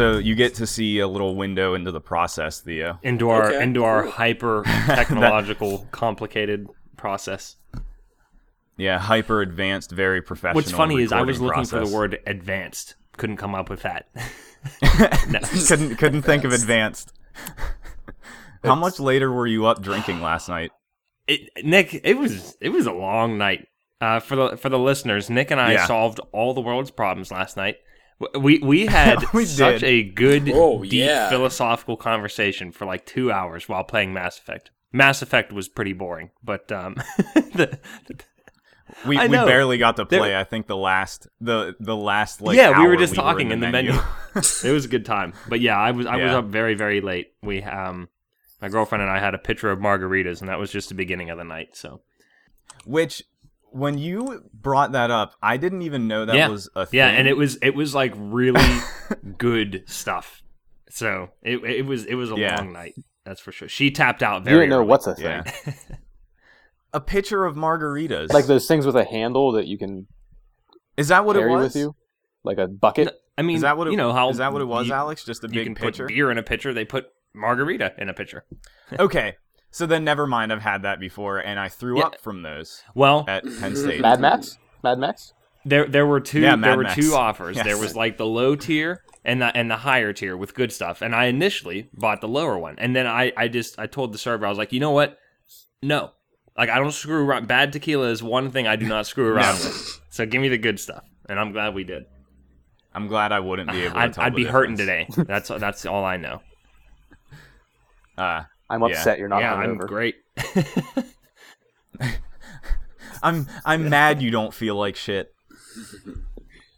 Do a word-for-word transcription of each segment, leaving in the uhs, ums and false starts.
so you get to see a little window into the process, Theo. Into our okay. into our hyper technological, that... complicated process. Yeah, hyper advanced, very professional. What's funny is I was looking process. for the word advanced, couldn't come up with that. no, couldn't couldn't think of advanced. How much later were you up drinking last night? It, Nick, it was it was a long night. Uh, for the for the listeners, Nick and I yeah. solved all the world's problems last night. We we had we such did. a good, oh, deep, yeah. philosophical conversation for like two hours while playing Mass Effect. Mass Effect was pretty boring, but um, the, the, we we barely got to play. There, I think the last the the last like yeah, hour we were just we talking were in, the in the menu. menu. It was a good time, but yeah, I was I yeah. was up very very late. We um, my girlfriend and I had a pitcher of margaritas, and that was just the beginning of the night. So, which. When you brought that up, I didn't even know that yeah. was a thing. Yeah, and it was it was like really good stuff. So it it was it was a yeah. long night, that's for sure. She tapped out very. You didn't know early. What's a thing? Yeah. A pitcher of margaritas, like those things with a handle that you can. Is that what carry it was? With you, like a bucket. No, I mean, is that what it, you know how is that what it was, you, Alex? Just a big pitcher. You can pitcher? Put beer in a pitcher. They put margarita in a pitcher. Okay. So then, never mind. I've had that before, and I threw yeah. up from those. Well, at Penn State, Mad Max, Mad Max. There, there were two. Yeah, there were Max. two offers. Yes. There was like the low tier and the and the higher tier with good stuff. And I initially bought the lower one, and then I, I just I told the server I was like, you know what? No, like I don't screw around. Bad tequila is one thing I do not screw around no. with. So give me the good stuff, and I'm glad we did. I'm glad I wouldn't be able. to I'd, tell I'd the be difference. hurting today. That's that's all I know. Uh I'm upset yeah. you're not yeah, coming I'm over. I'm great. I'm I'm mad you don't feel like shit.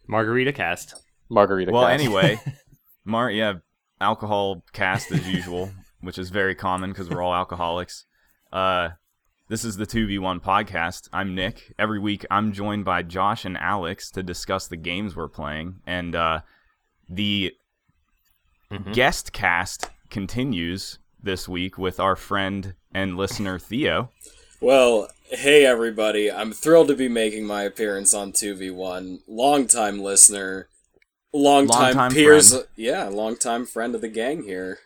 Margarita cast. Margarita well, cast. Well, anyway, Mar yeah, alcohol cast as usual, which is very common because we're all alcoholics. Uh, this is the two v one podcast. I'm Nick. Every week I'm joined by Josh and Alex to discuss the games we're playing. And uh, the mm-hmm. guest cast continues this week with our friend and listener Theo. Well, hey everybody, I'm thrilled to be making my appearance on two v one. Long-time listener, long-time, long-time peers, friend. yeah, long-time friend of the gang here.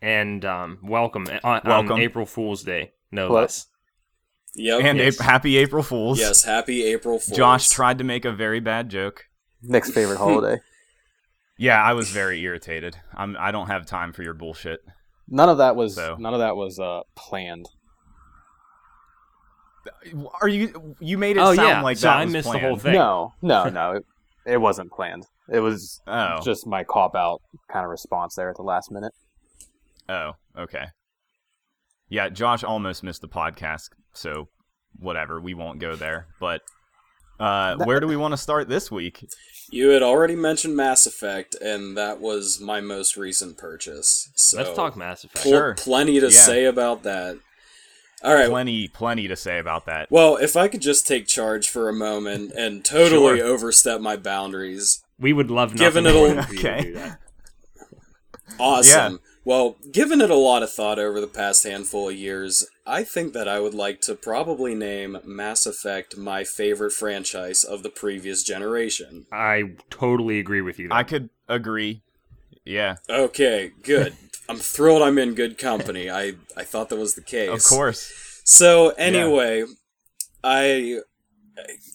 And um, welcome on, welcome. on April Fool's Day, no Hello. less. Yep. And yes. a- happy April Fools. Yes, happy April Fools. Josh tried to make a very bad joke. Nick's favorite holiday. Yeah, I was very irritated. I'm, I don't have time for your bullshit. None of that was so. none of that was uh, planned. Are you you made it oh, sound yeah. like so that I was missed planned. The whole thing. No, no, no. It, it wasn't planned. It was oh. just my cop out kind of response there at the last minute. Oh, okay. Yeah, Josh almost missed the podcast, so whatever, we won't go there. But uh, that... where do we want to start this week? You had already mentioned Mass Effect, and that was my most recent purchase. So let's talk Mass Effect. Pl- sure. Plenty to yeah. say about that. All right. Plenty, plenty to say about that. Well, if I could just take charge for a moment and totally sure. overstep my boundaries. We would love nothing more than you to do that. Awesome. Yeah. Well, given it a lot of thought over the past handful of years, I think that I would like to probably name Mass Effect my favorite franchise of the previous generation. I totally agree with you. Though. I could agree. Yeah. Okay, good. I'm thrilled I'm in good company. I, I thought that was the case. Of course. So, anyway, yeah. I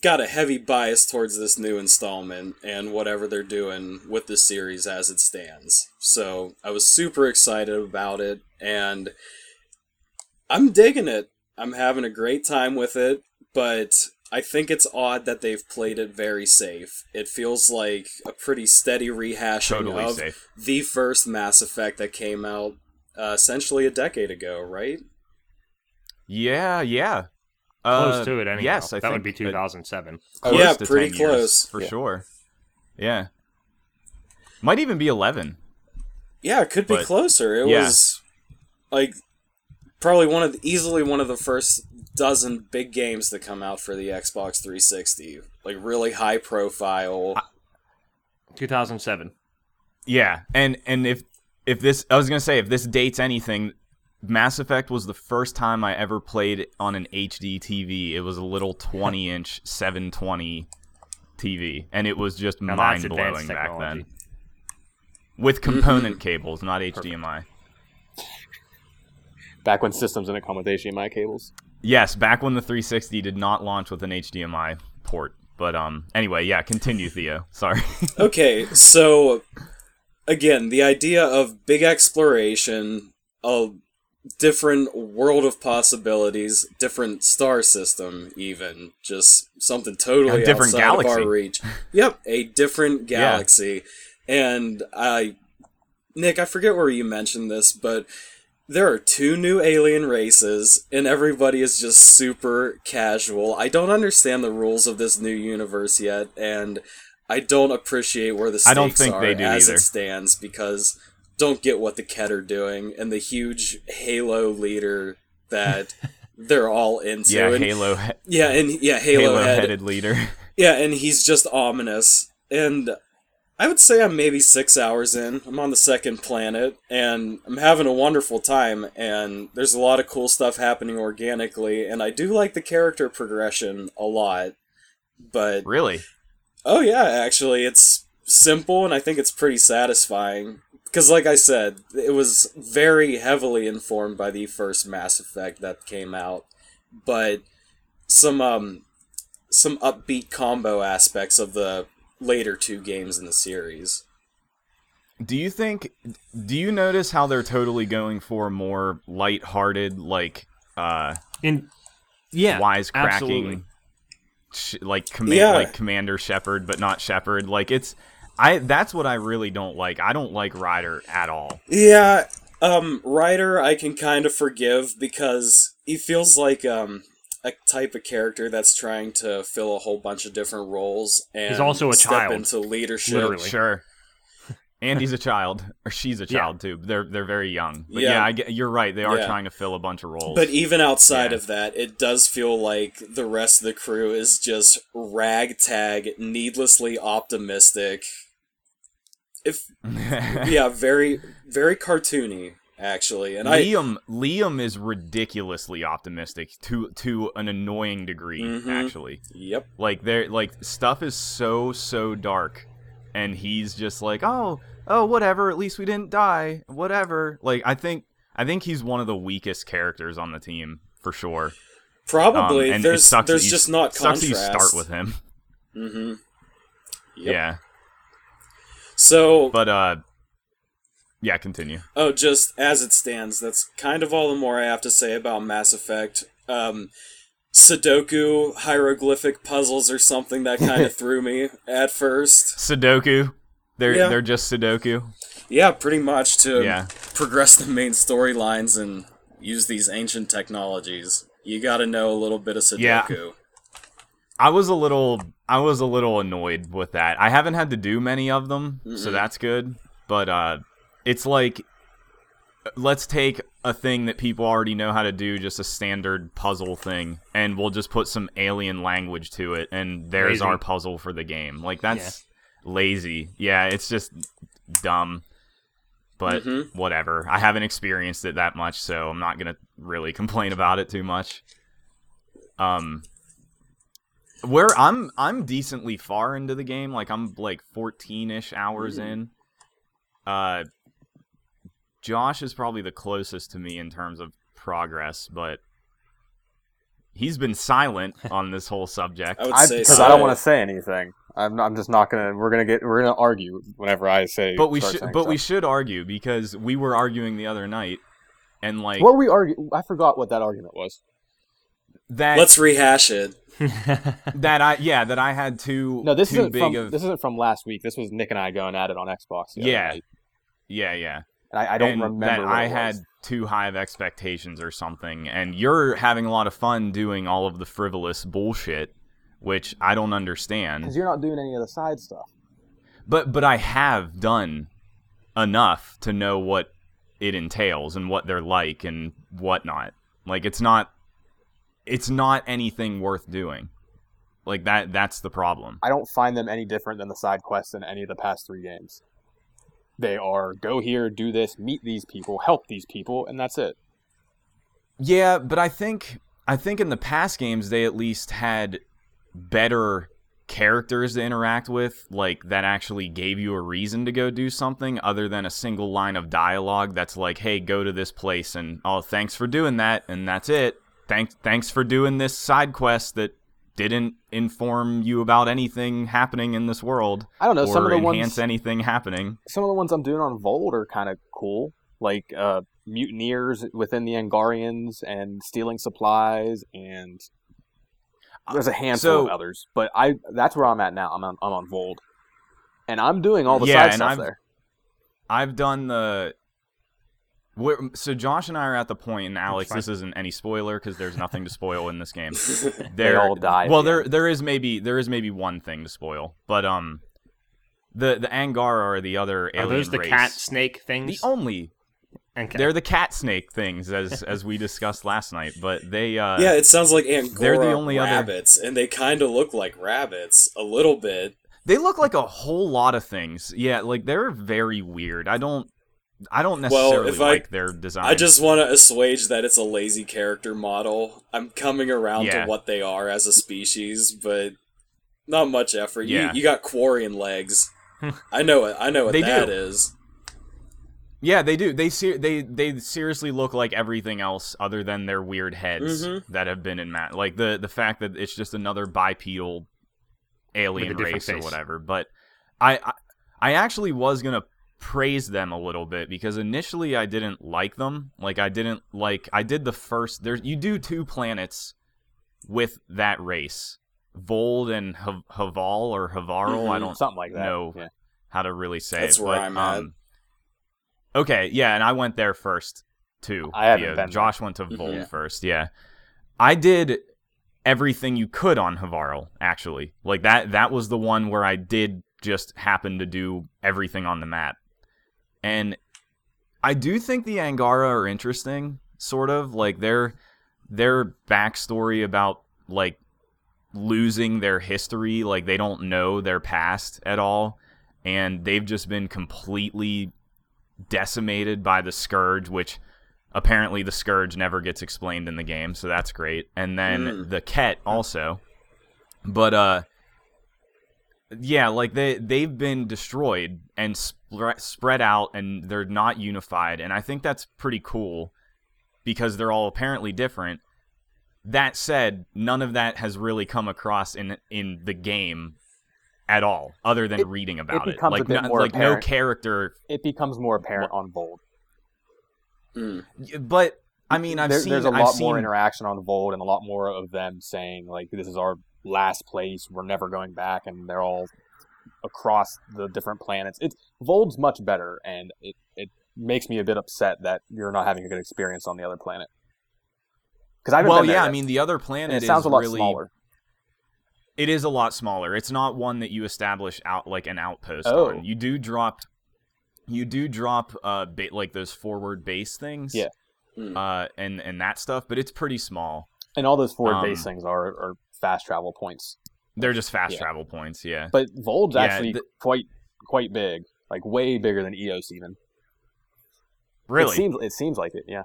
got a heavy bias towards this new installment and whatever they're doing with the series as it stands. So I was super excited about it, and I'm digging it. I'm having a great time with it, but I think it's odd that they've played it very safe. It feels like a pretty steady rehashing totally of safe. the first Mass Effect that came out uh, essentially a decade ago, right? Yeah, yeah. Close to it, anyhow. Yes, I that think would be two thousand seven. Close yeah, to pretty ten years, close for yeah. sure. Yeah, might even be eleven. Yeah, it could but, be closer. It yeah. was like probably one of the, easily one of the first dozen big games to come out for the Xbox three sixty. Like really high profile. I, two thousand seven. Yeah, and and if if this, I was gonna say if this dates anything. Mass Effect was the first time I ever played on an H D T V. It was a little twenty-inch seven twenty T V, and it was just mind-blowing back then. With component mm-hmm. cables, not H D M I. Back when systems didn't come with H D M I cables. Yes, back when the three sixty did not launch with an H D M I port. But um, anyway, yeah, continue, Theo. Sorry. Okay, so again, the idea of big exploration, a different world of possibilities, different star system, even just something totally outside galaxy. of our reach. Yep, a different galaxy. Yeah. And I, Nick, I forget where you mentioned this, but there are two new alien races, and everybody is just super casual. I don't understand the rules of this new universe yet, and I don't appreciate where the stakes are as it stands, because don't get what the Kett are doing, and the huge Halo leader that they're all into. Yeah, and, Halo. He- yeah, and yeah, Halo, Halo head. headed leader. Yeah, and he's just ominous, and I would say I'm maybe six hours in. I'm on the second planet, and I'm having a wonderful time, and there's a lot of cool stuff happening organically, and I do like the character progression a lot, but... Really? Oh, yeah, actually. It's simple, and I think it's pretty satisfying, because, like I said, it was very heavily informed by the first Mass Effect that came out, but some, um, some upbeat combo aspects of the later two games in the series. Do you think, do you notice how they're totally going for more lighthearted, like, uh, in, yeah, wisecracking, sh- like, com- yeah. like Commander Shepard, but not Shepard? Like, it's, I, that's what I really don't like. I don't like Ryder at all. Yeah, um, Ryder I can kind of forgive, because he feels like, um, a type of character that's trying to fill a whole bunch of different roles and he's also a step child. into leadership. Literally. Sure. And he's a child. Or she's a child, yeah. too. They're they're very young. But yeah, yeah I get, you're right. They are yeah. trying to fill a bunch of roles. But even outside yeah. of that, it does feel like the rest of the crew is just ragtag, needlessly optimistic. If Yeah, very, very cartoony. Actually, and Liam I, Liam is ridiculously optimistic to to an annoying degree. Mm-hmm. Actually, yep. Like there, like stuff is so so dark, and he's just like, oh oh whatever. At least we didn't die. Whatever. Like I think I think he's one of the weakest characters on the team for sure. Probably. Um, and there's sucks there's you, just not contrast. Sucks you start with him. Mm-hmm. Yep. Yeah. So, but uh. Yeah, continue. Oh, just as it stands, that's kind of all the more I have to say about Mass Effect. Um, Sudoku hieroglyphic puzzles or something that kind of threw me at first. Sudoku? They're yeah. they're just Sudoku? Yeah, pretty much to yeah. progress the main storylines and use these ancient technologies. You gotta know a little bit of Sudoku. Yeah. I was a little I was a little annoyed with that. I haven't had to do many of them, mm-hmm. so that's good. But, uh... it's like, let's take a thing that people already know how to do, just a standard puzzle thing, and we'll just put some alien language to it, and there's lazy. our puzzle for the game. Like, that's yeah. lazy. Yeah, it's just dumb, but mm-hmm. whatever. I haven't experienced it that much, so I'm not going to really complain about it too much. Um, where I'm I'm decently far into the game. Like, I'm like fourteen-ish hours mm. in. Uh... Josh is probably the closest to me in terms of progress, but he's been silent on this whole subject. Because I, I don't want to say anything. I'm, not, I'm just not gonna. We're gonna get. We're gonna argue whenever I say. But we should. But stuff. we should argue because we were arguing the other night, and like what were we arguing? I forgot what that argument was. That let's rehash it. that I yeah that I had too. No, this too isn't big from, of. This isn't from last week. This was Nick and I going at it on Xbox. Yeah, night. yeah, yeah. I, I don't and remember that I had too high of expectations or something, and you're having a lot of fun doing all of the frivolous bullshit, which I don't understand. Because you're not doing any of the side stuff. But but I have done enough to know what it entails and what they're like and whatnot. Like it's not, it's not anything worth doing. Like that that's the problem. I don't find them any different than the side quests in any of the past three games. They are, go here, do this, meet these people, help these people, and that's it. Yeah, but I think I think in the past games, they at least had better characters to interact with, like, that actually gave you a reason to go do something other than a single line of dialogue that's like, hey, go to this place, and, oh, thanks for doing that, and that's it. Thanks, thanks for doing this side quest that didn't inform you about anything happening in this world. I don't know, or some of the enhance ones, anything happening. Some of the ones I'm doing on Vold are kind of cool, like uh, mutineers within the Angarians and stealing supplies, and there's a handful so, of others. But I that's where I'm at now. I'm on, I'm on Vold, and I'm doing all the yeah, side and stuff I've, there. I've done the. So Josh and I are at the point, and Alex, this isn't any spoiler because there's nothing to spoil in this game. There, they all die. Well, there end. there is maybe there is maybe one thing to spoil, but um, the the Angara are the other alien race. Are those the race. cat snake things? The only. And they're the cat snake things, as as we discussed last night. But they uh, yeah, it sounds like Angora they're the only rabbits, other... and they kind of look like rabbits a little bit. They look like a whole lot of things. Yeah, like they're very weird. I don't. I don't necessarily well, if I, like their design. I just want to assuage that it's a lazy character model. I'm coming around yeah. to what they are as a species, but not much effort. Yeah. You, you got Quarian legs. I know it. I know what they that do. is. Yeah, they do. They ser- they they seriously look like everything else other than their weird heads mm-hmm. that have been in Matt. Like the the fact that it's just another bipedal alien race face. or whatever. But I I, I actually was gonna. praise them a little bit, because initially I didn't like them. Like, I didn't like... I did the first... There, you do two planets with that race. Vold and Havarl, or Havarl. Mm-hmm. I don't Something like that. know yeah. how to really say That's it. That's where but, I'm um, at. Okay, yeah, and I went there first, too. I haven't yeah, been Josh there. went to Vold yeah. first, yeah. I did everything you could on Havarl, actually. Like, that, that was the one where I did just happen to do everything on the map. And I do think the Angara are interesting, sort of. Like, their their backstory about, like, losing their history. Like, they don't know their past at all. And they've just been completely decimated by the Scourge, which apparently the Scourge never gets explained in the game, so that's great. And then mm. the Kett also. But, uh... yeah, like, they, they've been destroyed and sp- spread out, and they're not unified, and I think that's pretty cool, because they're all apparently different. That said, none of that has really come across in in the game at all, other than it, reading about it. It. Like, no, like no character... It becomes more apparent on Vold. Mm. But, I mean, I've there, seen... There's a lot I've more seen... interaction on Vold, and a lot more of them saying, like, this is our... last place, we're never going back, and they're all across the different planets. It's Vold's much better, and it, it makes me a bit upset that you're not having a good experience on the other planet. Because I've well, been yeah, yet. I mean the other planet and it is sounds a lot really, smaller. It is a lot smaller. It's not one that you establish out like an outpost oh. on. You do drop, you do drop uh ba- like those forward base things, yeah, uh and and that stuff, but it's pretty small. And all those forward um, base things are are. fast travel points. They're just fast yeah. travel points, yeah. But Vold's yeah, actually th- quite quite big, like way bigger than Eos even. Really? It seems it seems like it, yeah.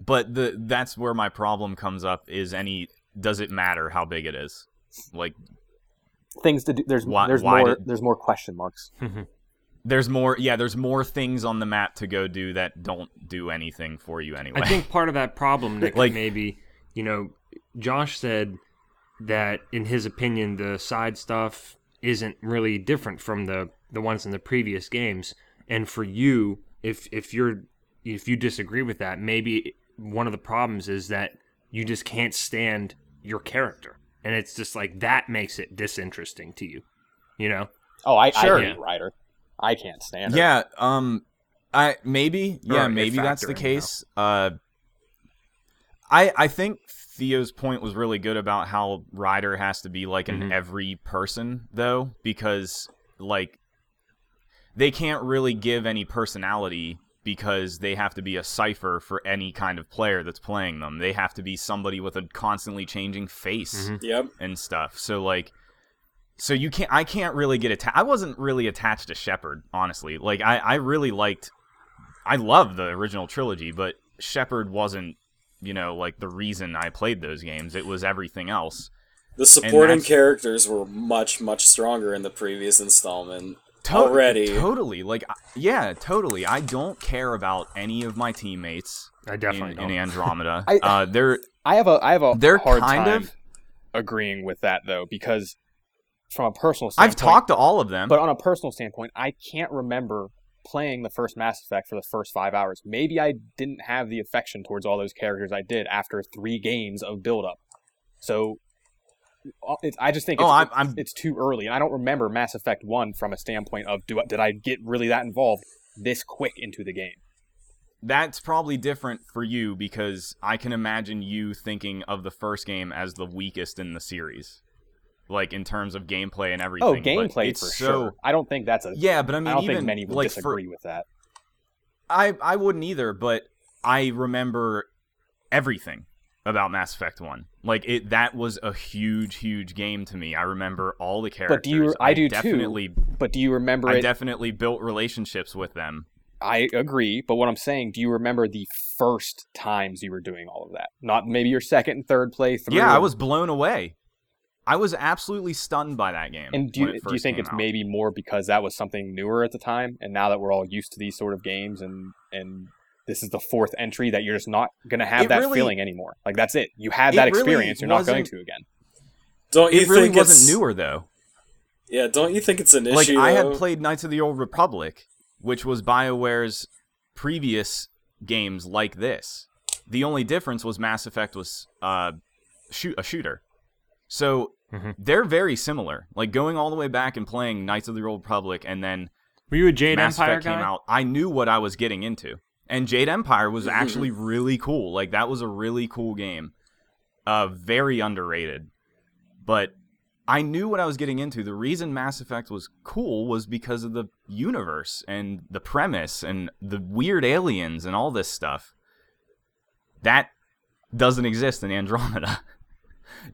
But the that's where my problem comes up is any does it matter how big it is? Like things to do there's why, there's why more did... there's more question marks. There's more, yeah, there's more things on the map to go do that don't do anything for you anyway. I think part of that problem, Nick, like, maybe, you know, Josh said that, in his opinion, the side stuff isn't really different from the, the ones in the previous games. And for you, if if you're if you disagree with that, maybe one of the problems is that you just can't stand your character, and it's just like that makes it disinteresting to you, you know? Oh, I sure. I hate Ryder. I can't stand her. Yeah, um, I maybe yeah or maybe that's the case. You know? Uh, I I think. Theo's point was really good about how Ryder has to be like an mm-hmm. every person, though, because like they can't really give any personality because they have to be a cipher for any kind of player that's playing them. They have to be somebody with a constantly changing face mm-hmm. yep. and stuff. So like, so you can't. I can't really get attached. I wasn't really attached to Shepard, honestly. Like I, I really liked. I love the original trilogy, but Shepard wasn't. You know, like, the reason I played those games. It was everything else. The supporting characters were much, much stronger in the previous installment. To- already. Totally. Like, yeah, totally. I don't care about any of my teammates I definitely in, don't. in Andromeda. I, uh, they're, I have a, I have a they're hard kind time of agreeing with that, though, because from a personal standpoint... I've talked to all of them. But on a personal standpoint, I can't remember playing the first Mass Effect for the first five hours. Maybe I didn't have the affection towards all those characters I did after three games of build-up. So... It's, I just think it's, oh, I'm, I'm, it's too early, and I don't remember Mass Effect one from a standpoint of do did I get really that involved this quick into the game. That's probably different for you, because I can imagine you thinking of the first game as the weakest in the series, like in terms of gameplay and everything. Oh, gameplay for so, sure. I don't think that's a yeah, but I mean, I don't even, think many would like, disagree for, with that. I I wouldn't either, but I remember everything about Mass Effect one. Like, it, that was a huge, huge game to me. I remember all the characters. But do you, I, I do definitely, too. But do you remember I it? I definitely built relationships with them. I agree, but what I'm saying, do you remember the first times you were doing all of that? Not maybe your second and third playthrough? Yeah, I was blown away. I was absolutely stunned by that game. And do you, do you think it's out. maybe more because that was something newer at the time, and now that we're all used to these sort of games and... and this is the fourth entry that you're just not going to have it that really, feeling anymore. Like, that's it. You had that experience. Really you're not going to again. Don't you it really think wasn't it's... newer, though. Yeah, don't you think it's an like, issue, Like, I though? had played Knights of the Old Republic, which was BioWare's previous games like this. The only difference was Mass Effect was uh, shoot a shooter. So, mm-hmm. they're very similar. Like, going all the way back and playing Knights of the Old Republic, and then Were you a Jade Mass Empire Effect guy? came out, I knew what I was getting into. And Jade Empire was actually really cool. Like, that was a really cool game. Uh, very underrated. But I knew what I was getting into. The reason Mass Effect was cool was because of the universe and the premise and the weird aliens and all this stuff. That doesn't exist in Andromeda.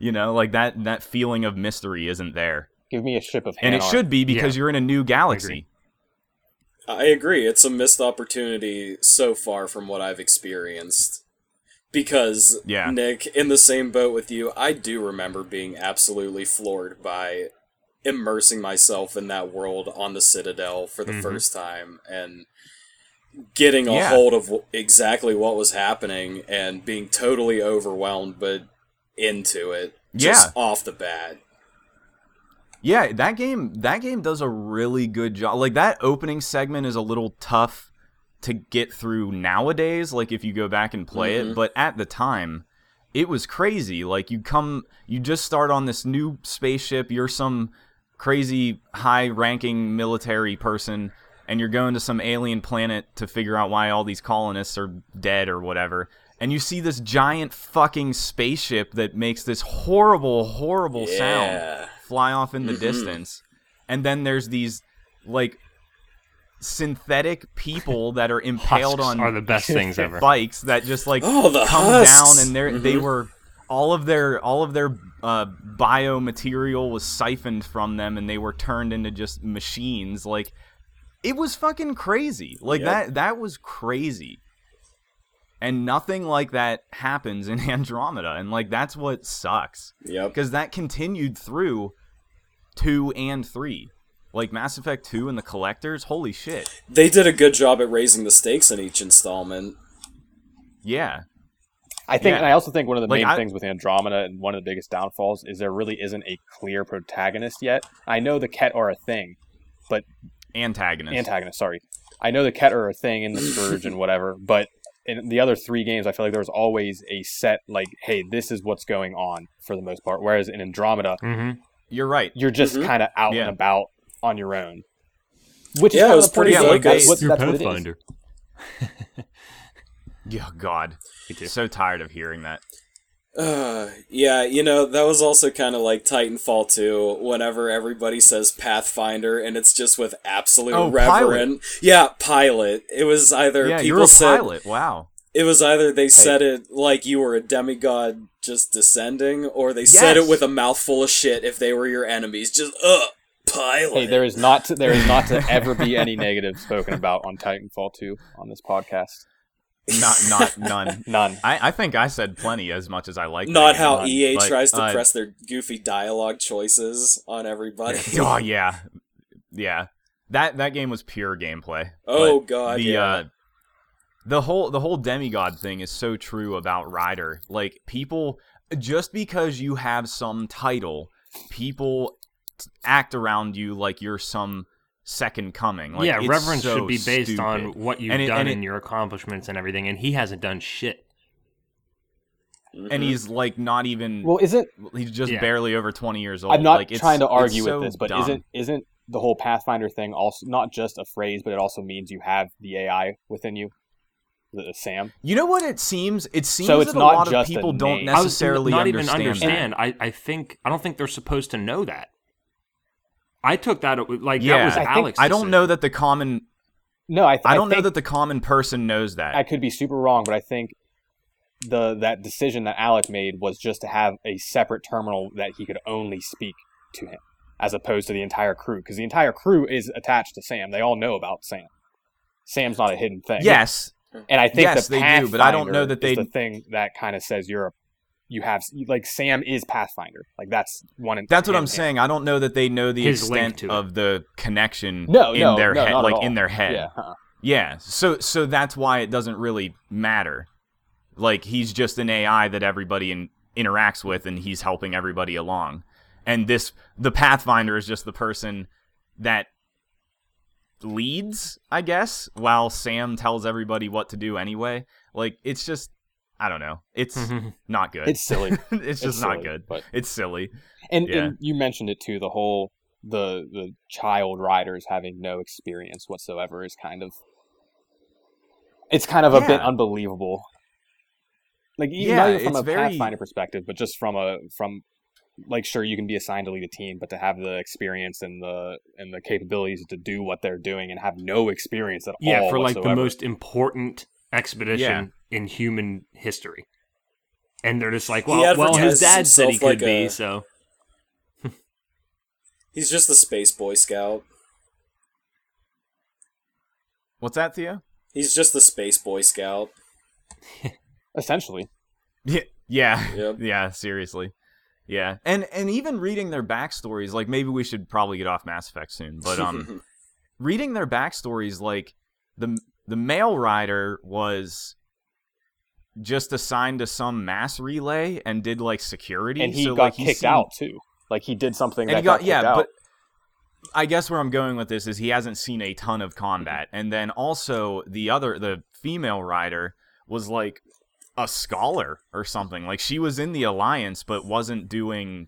You know, like, that, that feeling of mystery isn't there. Give me a ship of hand. And it on. should be, because yeah. you're in a new galaxy. I agree. It's a missed opportunity so far from what I've experienced. Because, yeah. Nick, in the same boat with you, I do remember being absolutely floored by immersing myself in that world on the Citadel for the mm-hmm. first time and getting a yeah. hold of exactly what was happening and being totally overwhelmed but into it just yeah. off the bat. Yeah, that game that game does a really good job. Like, that opening segment is a little tough to get through nowadays, like, if you go back and play mm-hmm. it, but at the time, it was crazy. Like, you come, you just start on this new spaceship, you're some crazy high-ranking military person, and you're going to some alien planet to figure out why all these colonists are dead or whatever. And you see this giant fucking spaceship that makes this horrible, horrible yeah. sound fly off in the mm-hmm. distance. And then there's these, like, synthetic people that are impaled on are the best things ever. bikes that just, like, oh, the come husks. down. And they're, mm-hmm. they were, all of their, all of their uh, biomaterial was siphoned from them, and they were turned into just machines. Like, it was fucking crazy. Like, yep. that, that was crazy. And nothing like that happens in Andromeda. And, like, that's what sucks. Yep. Because that continued through two and three. Like, Mass Effect two and the Collectors, holy shit. They did a good job at raising the stakes in each installment. Yeah. I think, yeah. and I also think one of the like, main I, things with Andromeda and one of the biggest downfalls is there really isn't a clear protagonist yet. I know the Kett are a thing, but... Antagonist. Antagonist, sorry. I know the Kett are a thing in the Scourge and whatever, but... in the other three games, I feel like there was always a set, like, hey, this is what's going on for the most part. Whereas in Andromeda, mm-hmm. you're right. You're just mm-hmm. kind of out yeah. and about on your own. Which yeah, is it was pretty good. Yeah, like that's, that's, that's Pathfinder. What it is. Yeah, God. So tired of hearing that. Uh, yeah, you know, that was also kind of like Titanfall two, whenever everybody says Pathfinder, and it's just with absolute oh, reverend. Pilot. Yeah, pilot. It was either yeah, people you're a said... pilot, wow. It was either they hey. said it like you were a demigod just descending, or they yes. said it with a mouthful of shit if they were your enemies. Just, uh, pilot. Hey, there is not to, there is not to ever be any negative spoken about on Titanfall two on this podcast. Not, not none. None. I, I think I said plenty as much as I like. Not how none, E A but, tries to uh, press their goofy dialogue choices on everybody. Oh, yeah. Yeah. That that game was pure gameplay. Oh, but God, the, yeah. Uh, the whole the whole demigod thing is so true about Ryder. Like, people, just because you have some title, people act around you like you're some second coming. Like, yeah, reverence so should be based stupid. on what you've and it, done and, it, and your accomplishments and everything, and he hasn't done shit. Mm-hmm. And he's, like, not even... Well, isn't... He's just yeah. barely over twenty years old. I'm not like, trying to argue with so this, but dumb. isn't isn't the whole Pathfinder thing also not just a phrase, but it also means you have the A I within you? Sam? You know what it seems? It seems so that a lot of people don't necessarily not understand, even understand. I, I think I don't think they're supposed to know that. I took that like yeah, that was I Alec's. Think, I don't know that the common. No, I. Th- I don't I know that the common person knows that. I could be super wrong, but I think the that decision that Alec made was just to have a separate terminal that he could only speak to him, as opposed to the entire crew, because the entire crew is attached to Sam. They all know about Sam. Sam's not a hidden thing. Yes. And I think yes, the Pathfinder do, but I don't know that they... is the thing that kind of says you're, you have like Sam is Pathfinder, like that's one. In, that's what I'm hand. saying. I don't know that they know the His extent of it. the connection no, in no, their no, head, like all. in their head. Yeah. Huh. yeah. So so that's why it doesn't really matter. Like he's just an A I that everybody in, interacts with, and he's helping everybody along. And this the Pathfinder is just the person that leads, I guess, while Sam tells everybody what to do anyway. Like, it's just, I don't know. It's mm-hmm. not good. It's silly. it's, it's just silly, not good. But... It's silly. And, yeah. and you mentioned it too, the whole, the the child riders having no experience whatsoever is kind of, it's kind of yeah. a bit unbelievable. Like, even, yeah, not even from a very... Pathfinder perspective, but just from a, from like, sure, you can be assigned to lead a team, but to have the experience and the and the capabilities to do what they're doing and have no experience at yeah, all. Yeah, for whatsoever. Like the most important expedition yeah. in human history, and they're just like, well, well, his dad said he could like be, a... so he's just the space boy scout. What's that, Theo? He's just the space boy scout, essentially. Yeah, yeah, yep. yeah. Seriously. Yeah, and and even reading their backstories, like maybe we should probably get off Mass Effect soon, but um, reading their backstories, like the the male rider was just assigned to some mass relay and did like security, and he so, got like, he kicked seemed... out too. Like he did something and that he got, got kicked yeah, out. But I guess where I'm going with this is he hasn't seen a ton of combat, and then also the other the female rider was like a scholar or something. Like she was in the Alliance but wasn't doing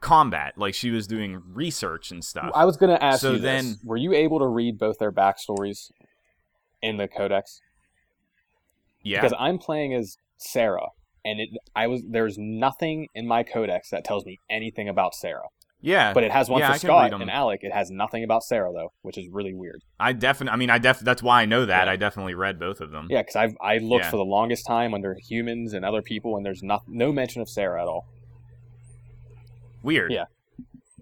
combat, like she was doing research and stuff. I was gonna ask so you then this. Were you able to read both their backstories in the codex? Yeah, because I'm playing as Sarah, and it I was there's nothing in my codex that tells me anything about Sarah. Yeah, but it has one yeah, for Scott and Alec. It has nothing about Sarah though, which is really weird. I definitely, I mean, I def. That's why I know that. Yeah. I definitely read both of them. Yeah, because I I looked yeah. for the longest time under humans and other people, and there's not no mention of Sarah at all. Weird. Yeah,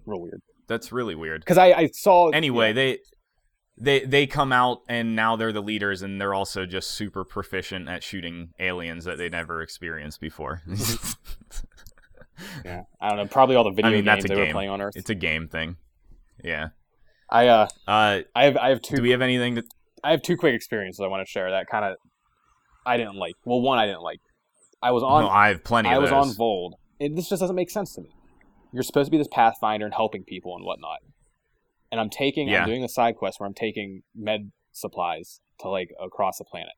real weird. That's really weird. Because I, I saw anyway yeah. they they they come out and now they're the leaders, and they're also just super proficient at shooting aliens that they never experienced before. Yeah, I don't know. Probably all the video I mean, games they game. were playing on Earth. It's a game thing. Yeah. I uh, uh I have I have two. Do we have anything that I have two quick experiences I want to share that kind of I didn't like. Well, one I didn't like. I was on. No, I have plenty. I of was those. on Vold. And this just doesn't make sense to me. You're supposed to be this Pathfinder and helping people and whatnot. And I'm taking. Yeah. I'm doing a side quest where I'm taking med supplies to like across the planet.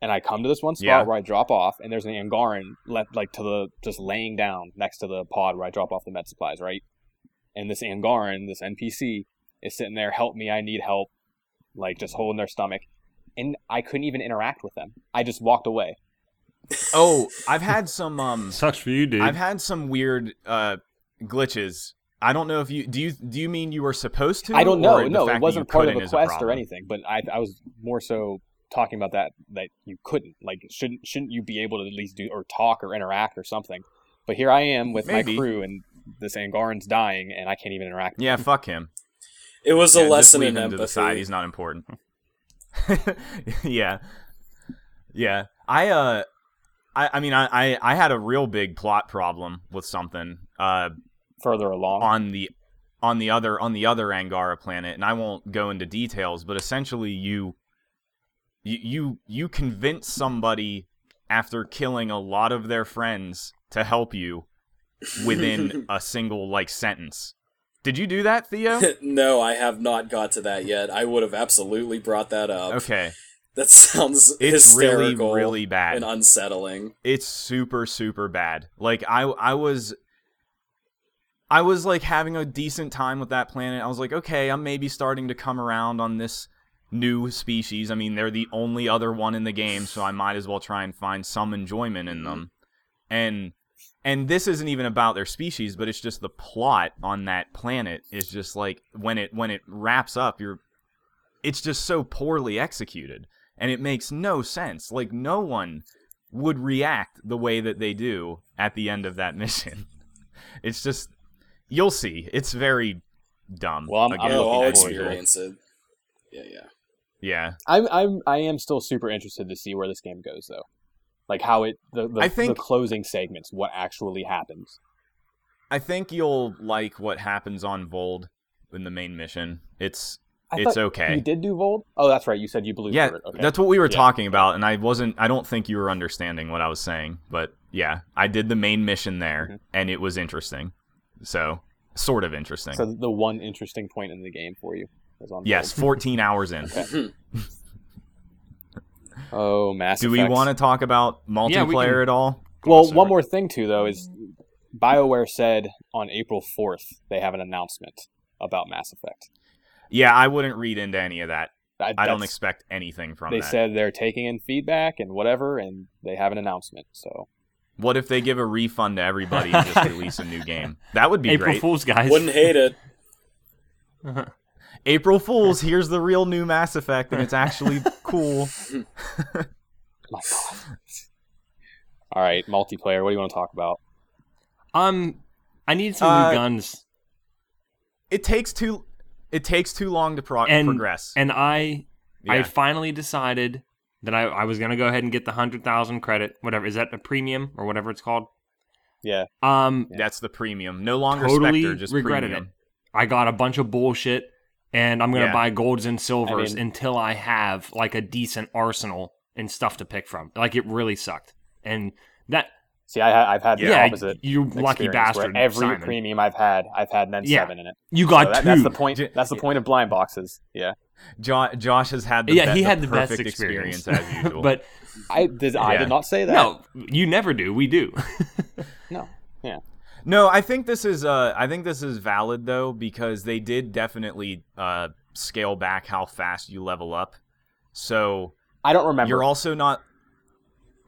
And I come to this one spot yeah. where I drop off, and there's an Angaran left, like to the just laying down next to the pod where I drop off the med supplies, right? And this Angaran, this N P C, is sitting there, help me, I need help, like just holding their stomach, and I couldn't even interact with them. I just walked away. Oh, I've had some. Um, Sucks for you, dude. I've had some weird uh, glitches. I don't know if you do. You do you mean you were supposed to? I don't know. No, it wasn't part of a quest or anything. But I, I was more so talking about that that you couldn't like shouldn't shouldn't you be able to at least do or talk or interact or something? But here I am with Maybe. my crew, and this Angaran's dying, and I can't even interact with yeah him. Fuck him. It was yeah, a lesson in empathy. He's not important. Yeah, Yeah. I, uh, I, I mean, I, I had a real big plot problem with something, uh, further along on the, on the other, on the other Angara planet. And I won't go into details, but essentially you, you, you, you convince somebody after killing a lot of their friends to help you within a single like sentence. Did you do that, Theo? No, I have not got to that yet. I would have absolutely brought that up. Okay. That sounds it's hysterical really, really bad. And unsettling. It's super, super bad. Like, I I was... I was, like, having a decent time with that planet. I was like, okay, I'm maybe starting to come around on this new species. I mean, they're the only other one in the game, so I might as well try and find some enjoyment in them. And... And this isn't even about their species, but it's just the plot on that planet is just like when it when it wraps up, you're it's just so poorly executed and it makes no sense. Like no one would react the way that they do at the end of that mission. It's just you'll see. It's very dumb. Well, I'm, I'm all experienced. Yeah, yeah. Yeah. I'm I'm I am still super interested to see where this game goes though. Like how it, the, the, I think, the closing segments, what actually happens. I think you'll like what happens on Vold in the main mission. It's I it's okay. You did do Vold? Oh, that's right. You said you blew yeah, through it. Okay. That's what we were yeah. talking about, and I wasn't. I don't think you were understanding what I was saying, but yeah, I did the main mission there, mm-hmm. and it was interesting. So, sort of interesting. So the one interesting point in the game for you was on Vold. Yes, fourteen hours in. Okay. Oh, Mass Effect. Do we want to talk about multiplayer yeah, we can... at all? Well, oh, one more thing, too, though, is BioWare said on April fourth they have an announcement about Mass Effect. Yeah, I wouldn't read into any of that. I, I don't expect anything from they that. They said they're taking in feedback and whatever, and they have an announcement, so... What if they give a refund to everybody and just release a new game? That would be April great. April Fools, guys. Wouldn't hate it. Uh-huh. April Fools, here's the real new Mass Effect, and it's actually cool. My God. All right, multiplayer, what do you want to talk about? Um, I need some uh, new guns. It takes too It takes too long to pro- and, progress. And I yeah. I finally decided that I, I was going to go ahead and get the one hundred thousand credit, whatever. Is that a premium or whatever it's called? Yeah. Um, That's the premium. No longer totally Spectre, just regretted premium. It. I got a bunch of bullshit. And I'm going to yeah. buy golds and silvers I mean, until I have, like, a decent arsenal and stuff to pick from. Like, it really sucked. And that... See, I, I've had the yeah, opposite you lucky bastard, every Simon. Premium I've had, I've had an N seven yeah. in it. You got so that, two. That's the point, that's the point yeah. of blind boxes. Yeah. Jo- Josh has had the, yeah, best, he had the, the best experience, experience as usual. But I, did, I yeah. did not say that. No, you never do. We do. No. Yeah. No, I think this is uh, I think this is valid though because they did definitely uh, scale back how fast you level up. So I don't remember. You're also not.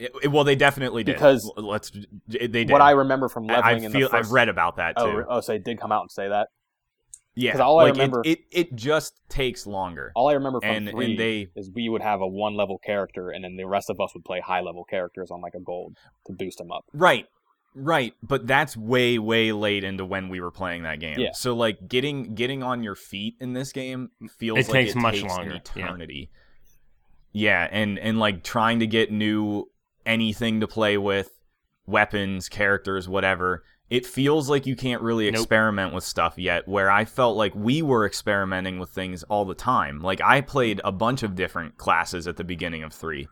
It, it, well, they definitely did because let's. They did. What I remember from leveling. I, I feel in the first... I've read about that too. Oh, oh, so they did come out and say that. Yeah, because all like I remember it, it, it just takes longer. All I remember from and, three and they, is we would have a one level character, and then the rest of us would play high level characters on like a gold to boost them up. Right. Right, but that's way, way late into when we were playing that game. Yeah. So, like, getting getting on your feet in this game feels it like takes it much takes longer. An eternity. Yeah, yeah and, and, like, trying to get new anything to play with, weapons, characters, whatever, it feels like you can't really nope. experiment with stuff yet, where I felt like we were experimenting with things all the time. Like, I played a bunch of different classes at the beginning of three,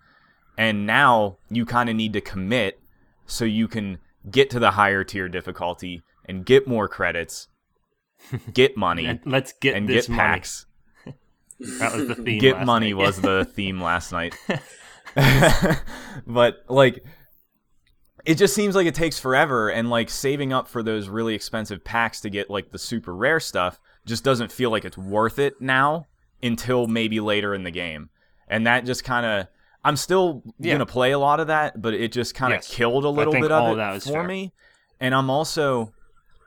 and now you kind of need to commit so you can... get to the higher tier difficulty and get more credits, get money, let's get and this get packs. Money. That was the theme. Get last money night. Was the theme last night. But like, it just seems like it takes forever, and like saving up for those really expensive packs to get like the super rare stuff just doesn't feel like it's worth it now until maybe later in the game, and that just kind of. I'm still yeah. going to play a lot of that, but it just kind of yes. killed a little bit of it for fair. Me. And I'm also,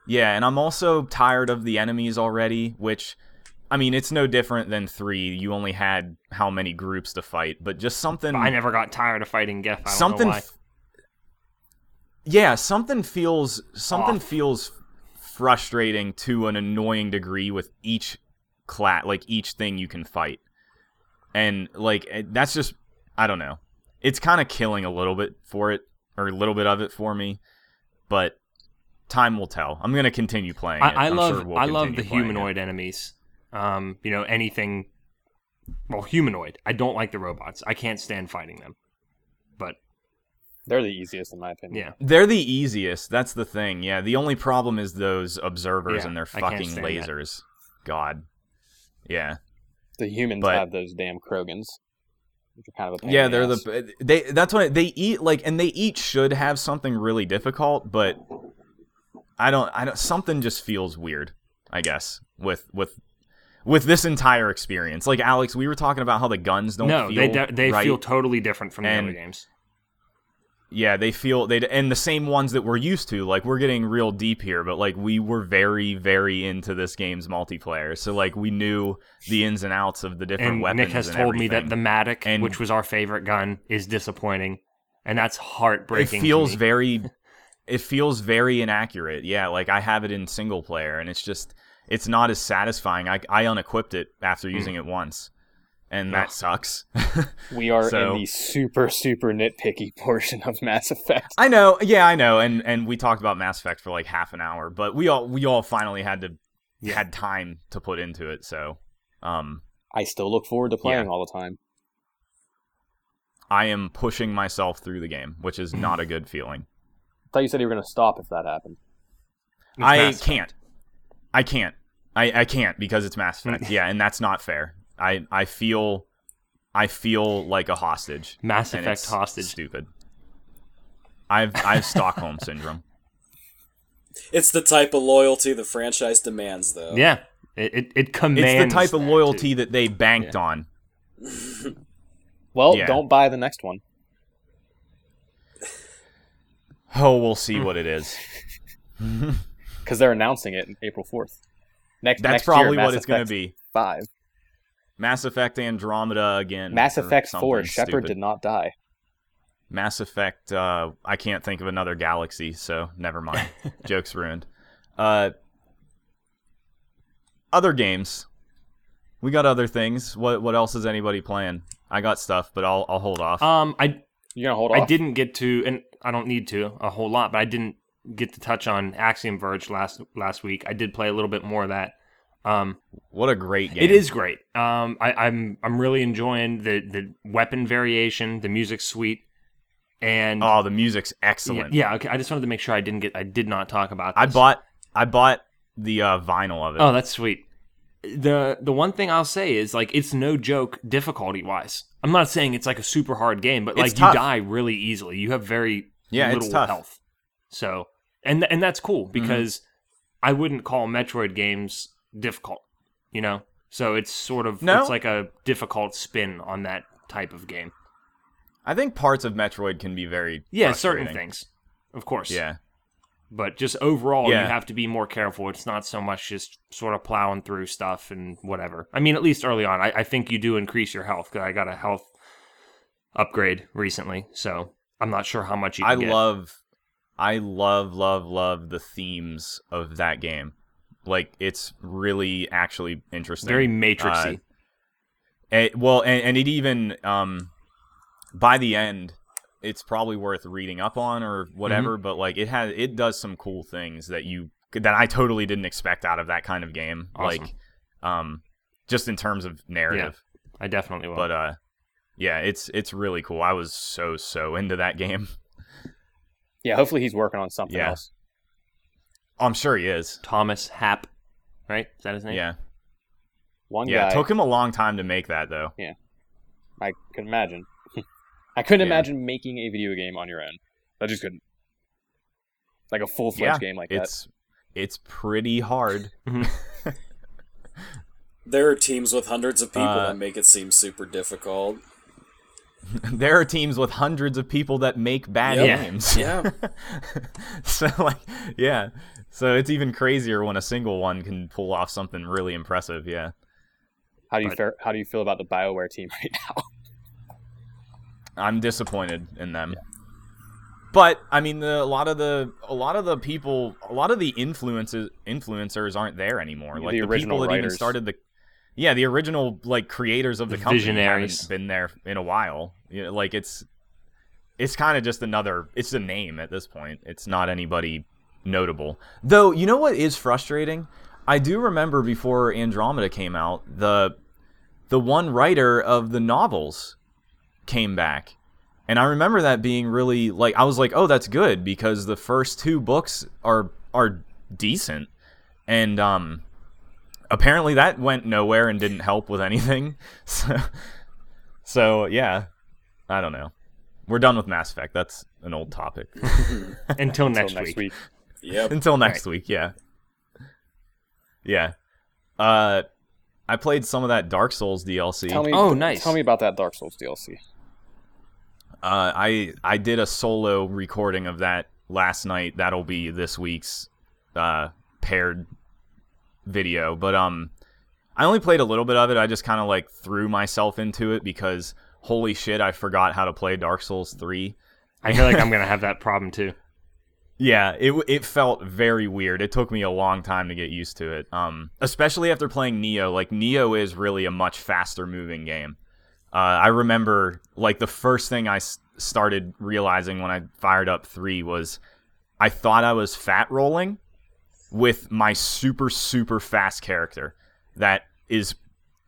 yeah, and I'm also tired of the enemies already, which, I mean, it's no different than three. You only had how many groups to fight, but just something... But I never got tired of fighting Geth. I don't something, know why. Yeah, something feels something Off. feels frustrating to an annoying degree with each class, like each thing you can fight. And, like, that's just... I don't know. it's kind of killing a little bit for it, or a little bit of it for me, but time will tell. I'm going to continue playing it. I, I love, sure we'll I love the humanoid it. enemies. Um, you know, anything, well, humanoid. I don't like the robots. I can't stand fighting them, but they're the easiest in my opinion. Yeah, they're the easiest. That's the thing. Yeah. The only problem is those observers yeah, and their fucking lasers. That. God. Yeah. The humans but, have those damn Krogans. Kind of a yeah, they're ass. the they. That's what they eat like, and they each should have something really difficult, but I don't. I don't. Something just feels weird, I guess, with with with this entire experience. Like Alex, we were talking about how the guns don't. No, feel they de- they right. feel totally different from and, the other games. Yeah, they feel they and the same ones that we're used to. Like we're getting real deep here, but like we were very very into this game's multiplayer, so like we knew the ins and outs of the different and weapons. Nick has and told everything. me that the Matic, and which was our favorite gun, is disappointing, and that's heartbreaking. It feels to me. very, it feels very inaccurate. Yeah, like I have it in single player, and it's just it's not as satisfying. I I unequipped it after using mm. it once. And that sucks. We are so, in the super, super nitpicky portion of Mass Effect. I know. Yeah, I know. And and we talked about Mass Effect for like half an hour, but we all we all finally had to yeah. had time to put into it. So um, I still look forward to playing yeah. all the time. I am pushing myself through the game, which is not a good feeling. I thought you said you were going to stop if that happened. I can't. I can't. I, I can't because it's Mass Effect. Yeah, and that's not fair. I, I feel I feel like a hostage. Mass Effect it's hostage. Stupid. I've I've Stockholm syndrome. It's the type of loyalty the franchise demands, though. Yeah, it it, it commands. It's the type of loyalty that, that they banked yeah. on. Well, yeah. Don't buy the next one. Oh, we'll see what it is. Because they're announcing it on April fourth. Next, that's next probably year, what it's going to be. Five. Mass Effect Andromeda again. Mass Effect four. Shepard did not die. Mass Effect. Uh, I can't think of another galaxy, so never mind. Joke's ruined. Uh, other games. We got other things. What What else is anybody playing? I got stuff, but I'll I'll hold off. Um, I you're gonna hold off. I didn't get to, and I don't need to a whole lot, but I didn't get to touch on Axiom Verge last last week. I did play a little bit more of that. Um, what a great game! It is great. Um, I, I'm I'm really enjoying the, the weapon variation, the music suite, and oh, the music's excellent. Yeah, yeah, okay. I just wanted to make sure I didn't get I did not talk about this. I bought I bought the uh, vinyl of it. Oh, that's sweet. the The one thing I'll say is like it's no joke difficulty wise. I'm not saying it's like a super hard game, but like you die really easily. You have very yeah, little it's tough. health. So and and that's cool because mm-hmm. I wouldn't call Metroid games difficult, you know, so it's sort of no. it's like a difficult spin on that type of game. I think parts of Metroid can be very yeah certain things, of course, yeah, but just overall yeah. you have to be more careful. It's not so much just sort of plowing through stuff and whatever. I mean, at least early on, I, I think you do increase your health because I got a health upgrade recently, so I'm not sure how much you. Can I get. love, I love, love, love the themes of that game. Like, it's really actually interesting. Very Matrixy. Uh, it, well, and, and it even, um, by the end, it's probably worth reading up on or whatever, mm-hmm. but, like, it has it does some cool things that you that I totally didn't expect out of that kind of game. Awesome. Like, um, just in terms of narrative. Yeah, I definitely will. But, uh, yeah, it's, it's really cool. I was so, so into that game. Yeah, hopefully he's working on something yeah. else. I'm sure he is. Thomas Happ, right? Is that his name? Yeah. One yeah, guy. Yeah, it took him a long time to make that, though. Yeah. I can imagine. I couldn't yeah. imagine making a video game on your own. I just couldn't. Like a full-fledged yeah, game like it's, that. It's pretty hard. There are teams with hundreds of people uh, that make it seem super difficult. There are teams with hundreds of people that make bad yep. games. Yeah. So, like, yeah. So it's even crazier when a single one can pull off something really impressive, yeah. How do you but, fare, how do you feel about the BioWare team right now? I'm disappointed in them. Yeah. But I mean the, a lot of the a lot of the people a lot of the influences influencers aren't there anymore. Like the, the original people that writers. even started the Yeah, the original like creators of the, the company haven't been there in a while. You know, like it's it's kind of just another, it's a name at this point. It's not anybody notable. Though, you know what is frustrating? I do remember before Andromeda came out, the the one writer of the novels came back. And I remember that being really, like, I was like, oh, that's good, because the first two books are are decent. And um, apparently that went nowhere and didn't help with anything. So, so yeah, I don't know. We're done with Mass Effect. That's an old topic. Until next, Until next week. week. Yep. Until next right. week, yeah. Yeah. Uh, I played some of that Dark Souls D L C. Tell me, oh, nice. Tell me about that Dark Souls D L C. Uh, I I did a solo recording of that last night. That'll be this week's uh, paired video. But um, I only played a little bit of it. I just kind of like threw myself into it because... Holy shit, I forgot how to play Dark Souls three. I feel like I'm going to have that problem too. Yeah, it it felt very weird. It took me a long time to get used to it. Um, especially after playing Nioh. Like, Nioh is really a much faster moving game. Uh, I remember, like, the first thing I s- started realizing when I fired up three was I thought I was fat rolling with my super, super fast character that is...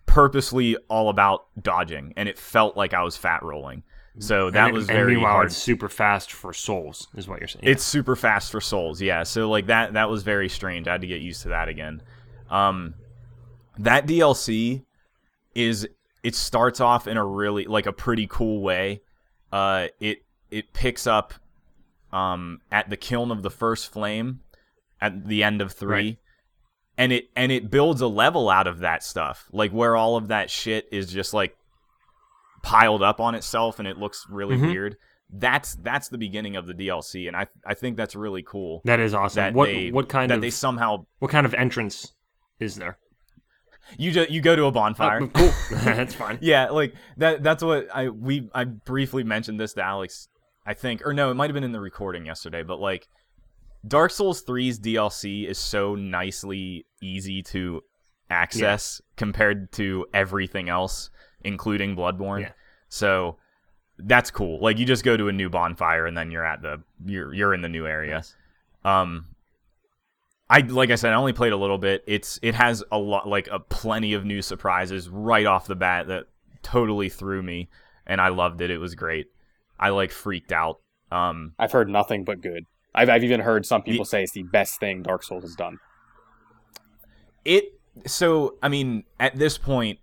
purposely all about dodging, and it felt like I was fat rolling. So that and, was very and meanwhile, hard. It's super fast for souls, is what you're saying. Yeah. It's super fast for souls, yeah. So like that, that was very strange. I had to get used to that again. Um, that D L C is it starts off in a really like a pretty cool way. Uh, it it picks up um at the kiln of the first flame at the end of three. Right. And it and it builds a level out of that stuff, like where all of that shit is just like piled up on itself, and it looks really mm-hmm. weird. That's that's the beginning of the D L C, and I I think that's really cool. That is awesome. That what they, what kind that of they somehow what kind of entrance is there? You just, you go to a bonfire. Oh, cool, that's fine. Yeah, like that. That's what I we I briefly mentioned this to Alex, I think, or no, it might have been in the recording yesterday, but like. Dark Souls three's D L C is so nicely easy to access yeah. compared to everything else, including Bloodborne. Yeah. So that's cool. Like you just go to a new bonfire and then you're at the you're you're in the new area. Yes. Um, I like I said, I only played a little bit. It's it has a lot like a plenty of new surprises right off the bat that totally threw me, and I loved it. It was great. I like freaked out. Um, I've heard nothing but good. I've I've even heard some people say it's the best thing Dark Souls has done. It so I mean at this point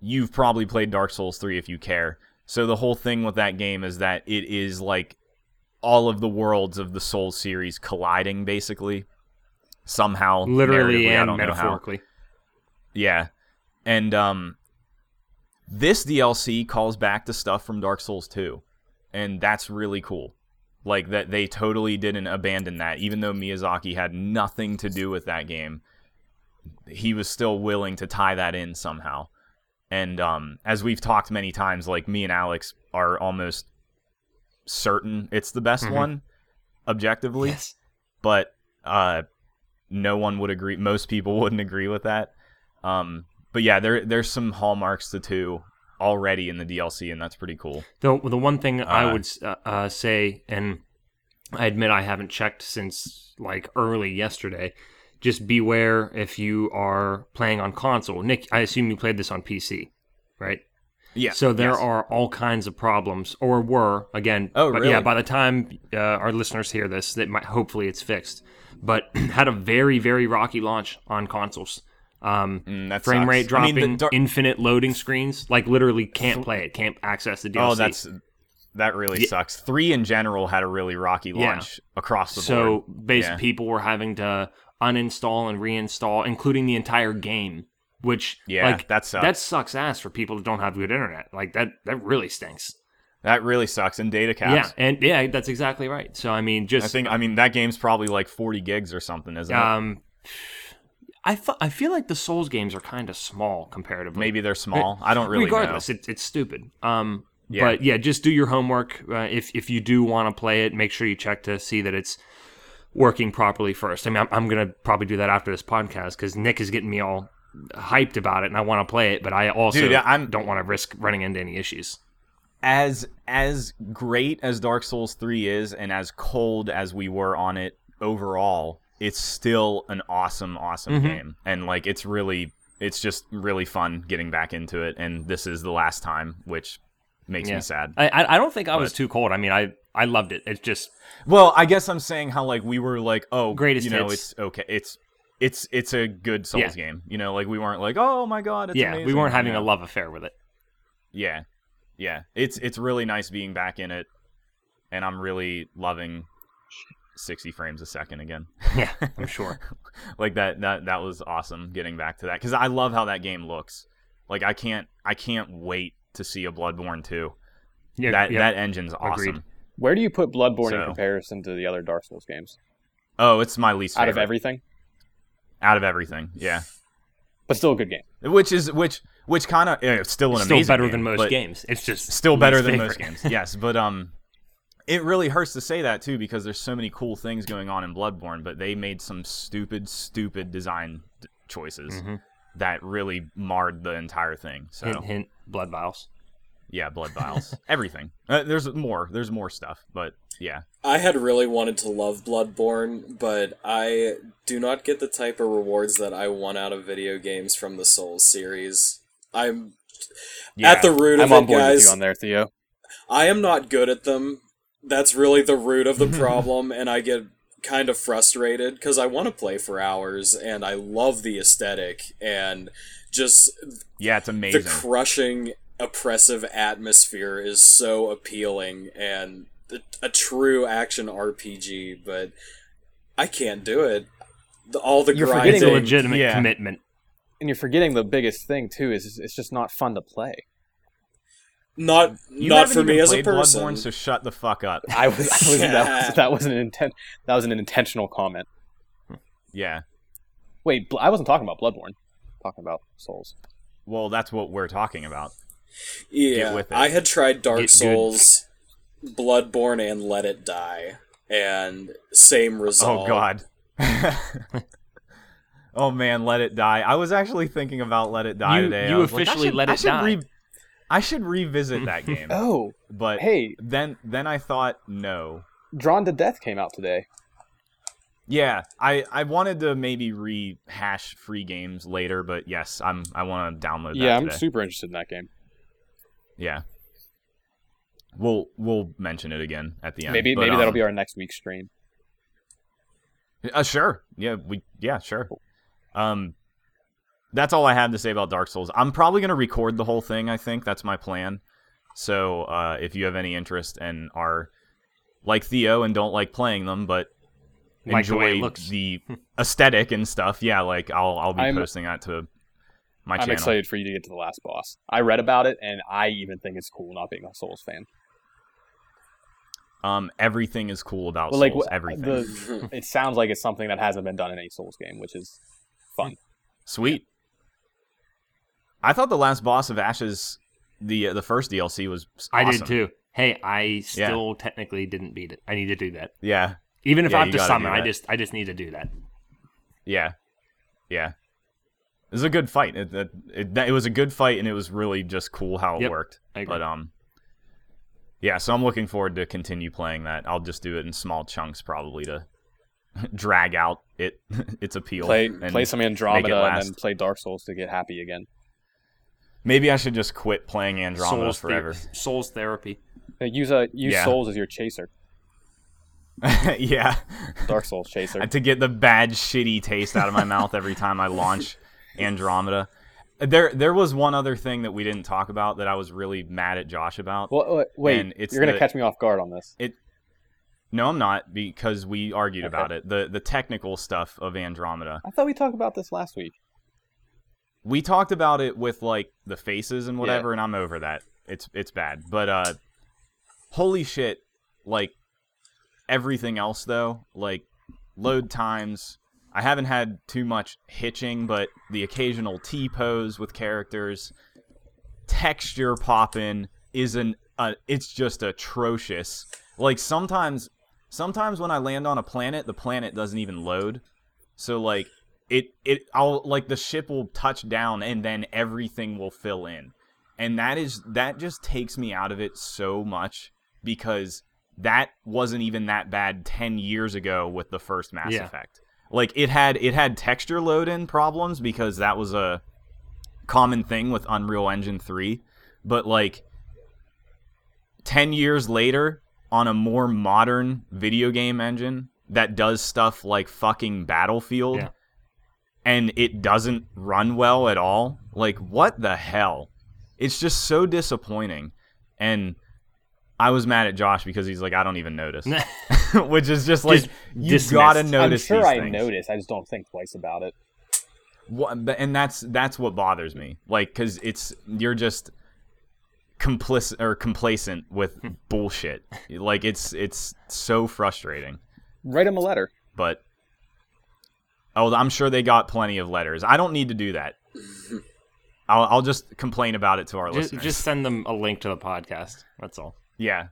you've probably played Dark Souls three if you care. So the whole thing with that game is that it is like all of the worlds of the Souls series colliding basically somehow literally and I don't metaphorically. Know how. Yeah. And um this D L C calls back to stuff from Dark Souls two, and that's really cool. Like, that they totally didn't abandon that. Even though Miyazaki had nothing to do with that game, he was still willing to tie that in somehow. And um, as we've talked many times, like, me and Alex are almost certain it's the best mm-hmm. one, objectively. Yes. But uh, no one would agree. Most people wouldn't agree with that. Um, but yeah, there there's some hallmarks to two. Already in the D L C, and that's pretty cool. The the one thing uh, I would uh, uh, say, and I admit I haven't checked since like early yesterday, just beware if you are playing on console. Nick, I assume you played this on P C, right? Yeah. So there yes. are all kinds of problems, or were again. Oh, but really? Yeah. By the time uh, our listeners hear this, that might hopefully it's fixed. But had a very very rocky launch on consoles. Um, mm, frame sucks. Rate dropping, I mean, dar- infinite loading screens, like literally can't play it, can't access the D L C. Oh, that's that really yeah. sucks. Three in general had a really rocky launch yeah. across the board. So basically yeah. people were having to uninstall and reinstall, including the entire game, which yeah, like, that sucks. That sucks ass for people that don't have good internet. Like that, that really stinks. That really sucks. And data caps. Yeah, and yeah, that's exactly right. So I mean, just I think I mean that game's probably like forty gigs or something, isn't um, it? I, f- I feel like the Souls games are kind of small comparatively. Maybe they're small. I don't really Regardless, know. Regardless, it, it's stupid. Um, yeah. But yeah, just do your homework. Uh, if if you do want to play it, make sure you check to see that it's working properly first. I mean, I'm, I'm going to probably do that after this podcast because Nick is getting me all hyped about it and I want to play it, but I also Dude, I'm, don't want to risk running into any issues. as as great as Dark Souls three is, and as cold as we were on it overall, it's still an awesome, awesome mm-hmm. game. And like, it's really, it's just really fun getting back into it. And this is the last time, which makes yeah. me sad. I I don't think I but, was too cold. I mean, I, I loved it. It's just, well, I guess I'm saying how like we were like, oh, greatest you know, hits. It's okay. It's, it's, it's a good Souls yeah. game. You know, like we weren't like, oh my God, it's yeah, amazing. We weren't having you know? a love affair with it. Yeah. Yeah. It's, it's really nice being back in it. And I'm really loving sixty frames a second again. Yeah, I'm sure. Like that, that that was awesome getting back to that, because I love how that game looks. Like I can't I can't wait to see a Bloodborne two. Yeah, that yeah. that engine's awesome. Agreed. Where do you put Bloodborne so, in comparison to the other Dark Souls games? Oh, it's my least favorite. Out of everything? Out of everything, yeah. But still a good game. Which is which which kind of yeah, it's still an it's amazing. Still better game, than most games. It's just still better than favorite. most games. Yes, but um it really hurts to say that, too, because there's so many cool things going on in Bloodborne, but they made some stupid, stupid design d- choices mm-hmm. that really marred the entire thing. So Hint, hint, blood vials. Yeah, blood vials. Everything. Uh, there's more. There's more stuff, but yeah. I had really wanted to love Bloodborne, but I do not get the type of rewards that I want out of video games from the Souls series. I'm yeah, at the root I'm of it, guys. I'm on board with you on there, Theo. I am not good at them. That's really the root of the problem, and I get kind of frustrated because I want to play for hours, and I love the aesthetic, and just yeah, it's amazing. The crushing, oppressive atmosphere is so appealing, and a true action R P G, but I can't do it. All the you're grinding. Forgetting the legitimate yeah. commitment. And you're forgetting the biggest thing, too, is it's just not fun to play. Not, you not for me as a person. Bloodborne, so shut the fuck up. I was, I was yeah. that, that was an intent. That was an intentional comment. Yeah. Wait, I wasn't talking about Bloodborne. I'm talking about Souls. Well, that's what we're talking about. Yeah, I had tried Dark Get Souls, good. Bloodborne, and Let It Die, and same result. Oh God. Oh man, Let It Die. I was actually thinking about Let It Die you, today. You officially like, should, let it die. Re- I should revisit that game. Oh, but hey, then then I thought no. Drawn to Death came out today. Yeah, I, I wanted to maybe rehash free games later, but yes, I'm I want to download. That Yeah, today. I'm super interested in that game. Yeah, we'll we'll mention it again at the end. Maybe but, maybe um, that'll be our next week's stream. Uh, sure. Yeah, we yeah sure. Um. That's all I have to say about Dark Souls. I'm probably going to record the whole thing, I think. That's my plan. So uh, if you have any interest and are like Theo and don't like playing them, but like enjoy the, the aesthetic and stuff, yeah, like I'll I'll be I'm, posting that to my I'm channel. I'm excited for you to get to the last boss. I read about it, and I even think it's cool not being a Souls fan. Um, everything is cool about well, Souls. Like, everything. The, it sounds like it's something that hasn't been done in any Souls game, which is fun. Sweet. Yeah. I thought the last boss of Ashes, the uh, the first D L C was awesome. I did too. Hey, I still yeah. technically didn't beat it. I need to do that. Yeah. Even if yeah, I have to summon, I just I just need to do that. Yeah. Yeah. It was a good fight. It it, it, it was a good fight, and it was really just cool how it yep, worked. I agree. But um, yeah. So I'm looking forward to continue playing that. I'll just do it in small chunks, probably to drag out it its appeal. Play and play some Andromeda and then play Dark Souls to get happy again. Maybe I should just quit playing Andromeda Souls forever. Ther- Souls therapy. Use a use yeah. Souls as your chaser. Yeah. Dark Souls chaser. To get the bad, shitty taste out of my mouth every time I launch Andromeda. There there was one other thing that we didn't talk about that I was really mad at Josh about. Well, wait, and it's you're going to catch me off guard on this. It. No, I'm not, because we argued okay. about it. The, the technical stuff of Andromeda. I thought we talked about this last week. We talked about it with, like, the faces and whatever, yeah. and I'm over that. It's it's bad. But, uh, holy shit, like, everything else, though, like, load times. I haven't had too much hitching, but the occasional T-pose with characters. Texture pop-in is an... Uh, it's just atrocious. Like, sometimes, sometimes when I land on a planet, the planet doesn't even load. So, like... It it I'll like the ship will touch down and then everything will fill in. And that is that just takes me out of it so much, because that wasn't even that bad ten years ago with the first Mass yeah. Effect. Like, it had it had texture load-in problems, because that was a common thing with Unreal Engine three. But, like, ten years later, on a more modern video game engine that does stuff like fucking Battlefield, yeah. and it doesn't run well at all, like, what the hell? It's just so disappointing. And I was mad at Josh because he's like, I don't even notice. Which is just like, just you dismissed. Gotta notice. I'm sure these I things. Notice. I just don't think twice about it. What, and that's that's what bothers me. Like, because it's you're just complicit or complacent with bullshit. Like, it's it's so frustrating. Write him a letter. But oh, I'm sure they got plenty of letters. I don't need to do that. I'll I'll just complain about it to our just, listeners. Just send them a link to the podcast. That's all. Yeah.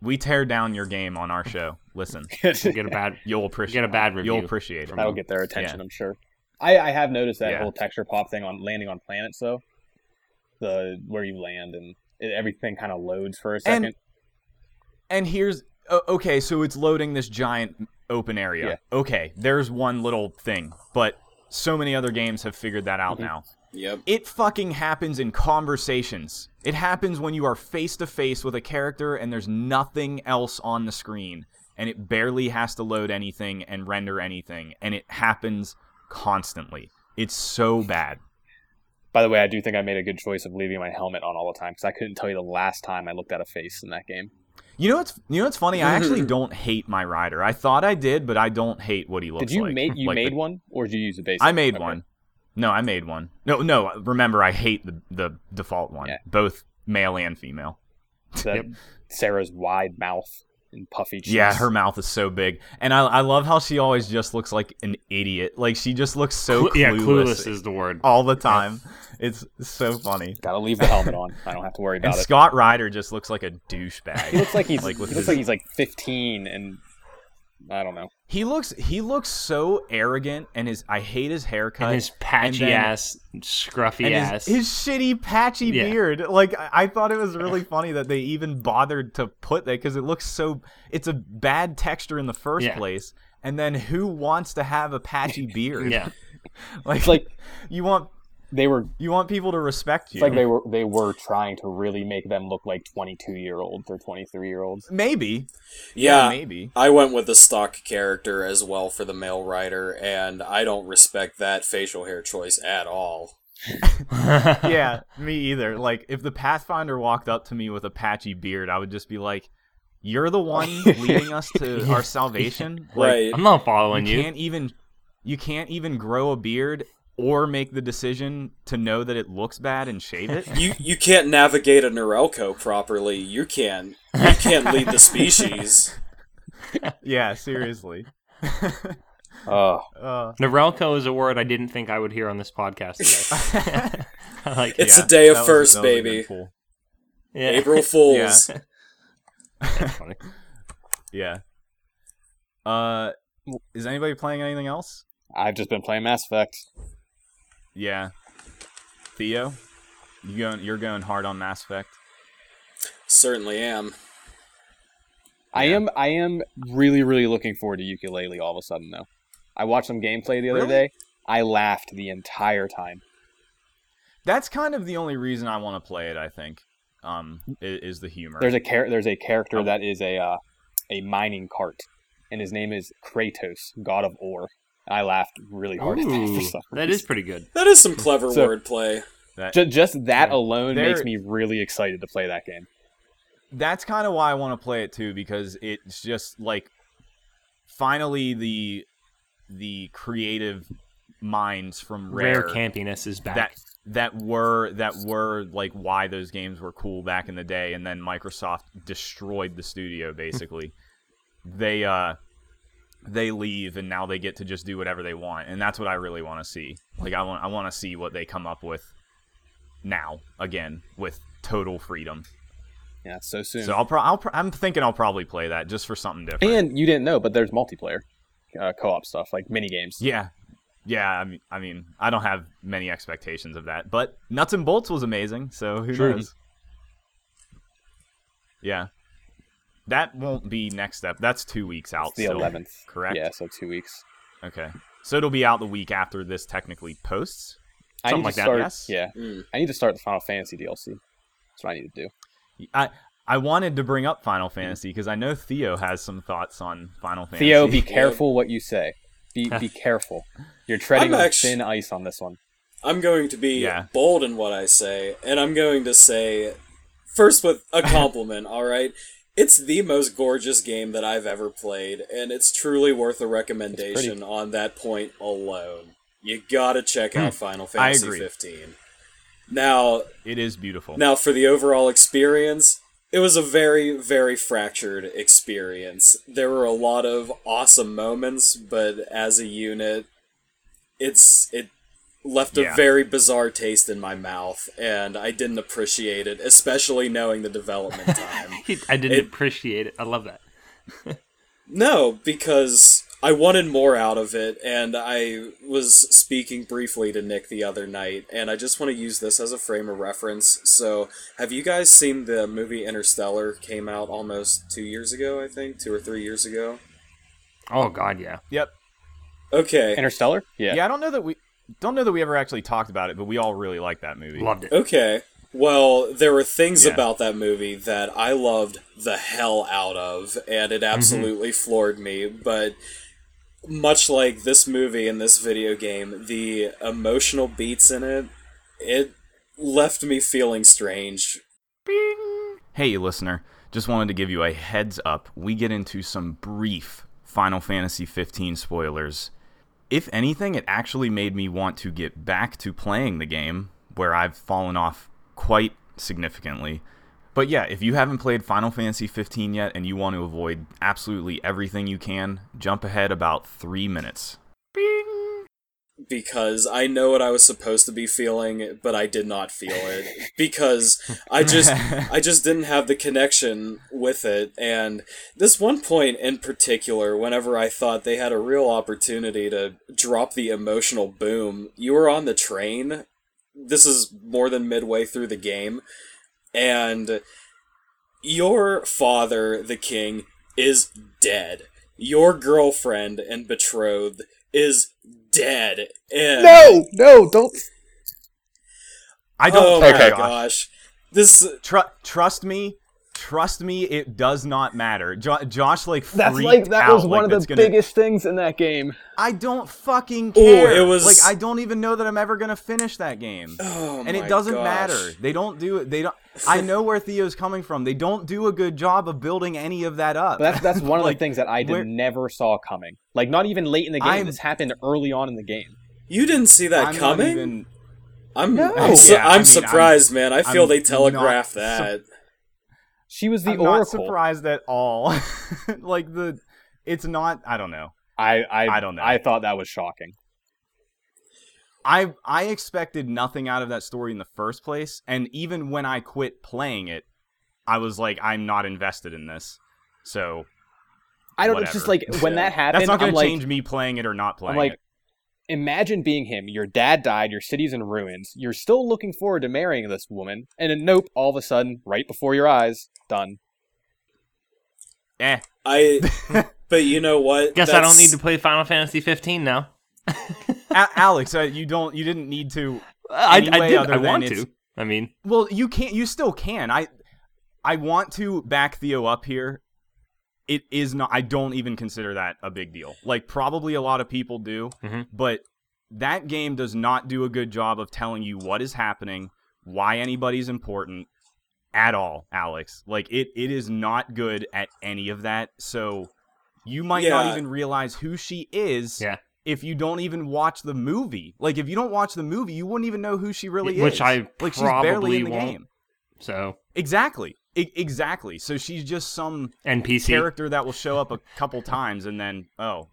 We tear down your game on our show. Listen, you'll get a bad, you'll appreciate, get a bad review. You'll appreciate it. That'll get their attention, yeah. I'm sure. I, I have noticed that yeah. whole texture pop thing on landing on planets, though. The where you land and it, everything kind of loads for a second. And, and here's uh, okay, so it's loading this giant open area. Yeah. Okay, there's one little thing, but so many other games have figured that out mm-hmm. now. Yep. It fucking happens in conversations. It happens when you are face-to-face with a character and there's nothing else on the screen, and it barely has to load anything and render anything, and it happens constantly. It's so bad. By the way, I do think I made a good choice of leaving my helmet on all the time, because I couldn't tell you the last time I looked at a face in that game. You know what's, you know what's funny? I actually don't hate my Ryder. I thought I did, but I don't hate what he looks like. Did you like. make you like made the, one, or did you use the basic? I made okay. one. No, I made one. No, no. Remember, I hate the, the default one, yeah. both male and female. Yep. Sarah's wide mouth and puffy cheeks. Yeah, her mouth is so big, and I I love how she always just looks like an idiot. Like, she just looks so Clu- clueless. Yeah, clueless is the word all the time. Yeah. It's so funny. Gotta leave the helmet on. I don't have to worry about and it. And Scott Ryder just looks like a douchebag. He looks like he's like, he looks his... like he's like fifteen and. I don't know. He looks he looks so arrogant, and his I hate his haircut. And his patchy and then, ass, scruffy and ass. His, his shitty patchy yeah. beard. Like, I thought it was really funny that they even bothered to put that, because it looks so... It's a bad texture in the first yeah. place, and then who wants to have a patchy beard? yeah. Like, it's like, you want... They were you want people to respect you. It's like they were they were trying to really make them look like twenty-two-year-olds or twenty-three-year-olds. Maybe. Yeah, yeah, maybe. I went with the stock character as well for the male writer, and I don't respect that facial hair choice at all. Yeah, me either. Like, if the Pathfinder walked up to me with a patchy beard, I would just be like, you're the one leading us to yeah. our salvation? Like, right. I'm not following you. You can't even you can't even grow a beard or make the decision to know that it looks bad and shave it. You you can't navigate a Norelco properly. You can. You can't lead the species. Yeah, seriously. Oh, uh, Norelco is a word I didn't think I would hear on this podcast today. Like, it's yeah, a day of firsts, baby. Fool. Yeah. April Fools. Yeah. That's funny. Yeah. Uh, is anybody playing anything else? I've just been playing Mass Effect. Yeah, Theo, you going? You're going hard on Mass Effect. Certainly am. I yeah. am. I am really, really looking forward to ukulele. All of a sudden, though, I watched some gameplay the other really? day. I laughed the entire time. That's kind of the only reason I want to play it. I think um, is the humor. There's a char- There's a character oh. that is a uh, a mining cart, and his name is Kratos, God of Ore. I laughed really hard Ooh, at that for some reason. That is pretty good. That is some clever so, wordplay. Ju- just that yeah, alone makes me really excited to play that game. That's kind of why I want to play it too, because it's just like finally the the creative minds from Rare, Rare campiness is back. That that were that were like why those games were cool back in the day, and then Microsoft destroyed the studio basically. they uh They leave, and now they get to just do whatever they want, and that's what I really want to see. Like, I want, I want to see what they come up with now again with total freedom. Yeah, so soon. So I'll, pro- I'll pro- I'm thinking I'll probably play that just for something different. And you didn't know, but there's multiplayer uh, co-op stuff, like mini games. Yeah, Yeah, I mean, I mean, I don't have many expectations of that, but Nuts and Bolts was amazing, so who True. knows? Yeah. That won't be next step. That's two weeks out. It's the still, eleventh. Correct? Yeah, so two weeks. Okay. So it'll be out the week after this technically posts? Something I need like to start, that, yes? Yeah. Mm. I need to start the Final Fantasy D L C. That's what I need to do. I... I wanted to bring up Final Fantasy because I know Theo has some thoughts on Final Fantasy. Theo, be careful what you say. Be be careful. You're treading on thin ice on this one. I'm going to be yeah. bold in what I say, and I'm going to say, first with a compliment, all right? It's the most gorgeous game that I've ever played, and it's truly worth a recommendation on that point alone. You gotta check out Final Fantasy fifteen. Now... It is beautiful. Now, for the overall experience... It was a very, very fractured experience. There were a lot of awesome moments, but as a unit, it's it left yeah. a very bizarre taste in my mouth, and I didn't appreciate it, especially knowing the development time. I didn't it, appreciate it. I love that. No, because I wanted more out of it, and I was speaking briefly to Nick the other night, and I just want to use this as a frame of reference. So, have you guys seen the movie Interstellar? Came out almost two years ago, I think, two or three years ago. Oh God, yeah. Yep. Okay. Interstellar? Yeah. Yeah, I don't know that we don't know that we ever actually talked about it, but we all really liked that movie. Loved it. Okay. Well, there were things yeah. about that movie that I loved the hell out of, and it absolutely mm-hmm. floored me, but much like this movie and this video game, the emotional beats in it, it left me feeling strange. Bing. Hey, listener. Just wanted to give you a heads up. We get into some brief Final Fantasy fifteen spoilers. If anything, it actually made me want to get back to playing the game, where I've fallen off quite significantly. But yeah, if you haven't played Final Fantasy fifteen yet and you want to avoid absolutely everything you can, jump ahead about three minutes. Bing! Because I know what I was supposed to be feeling, but I did not feel it. Because I just I just didn't have the connection with it. And this one point in particular, whenever I thought they had a real opportunity to drop the emotional boom, you were on the train. This is more than midway through the game. And your father, the king, is dead. Your girlfriend and betrothed is dead. And no, no, don't. I don't. Oh okay. my gosh, this. Tr- trust me, trust me. It does not matter. Jo- Josh, like freaked that's like that out, was one like, of the gonna... biggest things in that game. I don't fucking care. Ooh, it was... Like I don't even know that I'm ever gonna finish that game. Oh and my it doesn't gosh. matter. They don't do it. They don't. I know where Theo's coming from. They don't do a good job of building any of that up. That's that's one like, of the things that I did, where... never saw coming. Like, not even late in the game. I'm... This happened early on in the game. You didn't see that I'm coming? Even... I'm no. I'm, su- yeah, I'm I mean, surprised, I'm, man. I feel I'm they telegraphed su- that. She was the I'm Oracle. Not surprised at all. Like the, it's not. I don't know. I, I I don't know. I thought that was shocking. I I expected nothing out of that story in the first place, and even when I quit playing it, I was like, I'm not invested in this. So I don't. It's just like when that happened. That's not going to change like, me playing it or not playing. I'm like, it. Imagine being him. Your dad died. Your city's in ruins. You're still looking forward to marrying this woman, and then nope. All of a sudden, right before your eyes, done. Eh. I. But you know what? Guess That's... I don't need to play Final Fantasy fifteen now. Alex, uh, you don't. You didn't need to. Anyway, I, I did. Other I want it's... to. I mean, well, you can't. You still can. I, I want to back Theo up here. It is not. I don't even consider that a big deal. Like probably a lot of people do, mm-hmm. but that game does not do a good job of telling you what is happening, why anybody's important at all, Alex. Like it. It is not good at any of that. So. You might yeah. not even realize who she is yeah. if you don't even watch the movie. Like, if you don't watch the movie, you wouldn't even know who she really Which is. Which I like, she's barely in the won't. game. So exactly, I- exactly. So she's just some N P C character that will show up a couple times and then oh,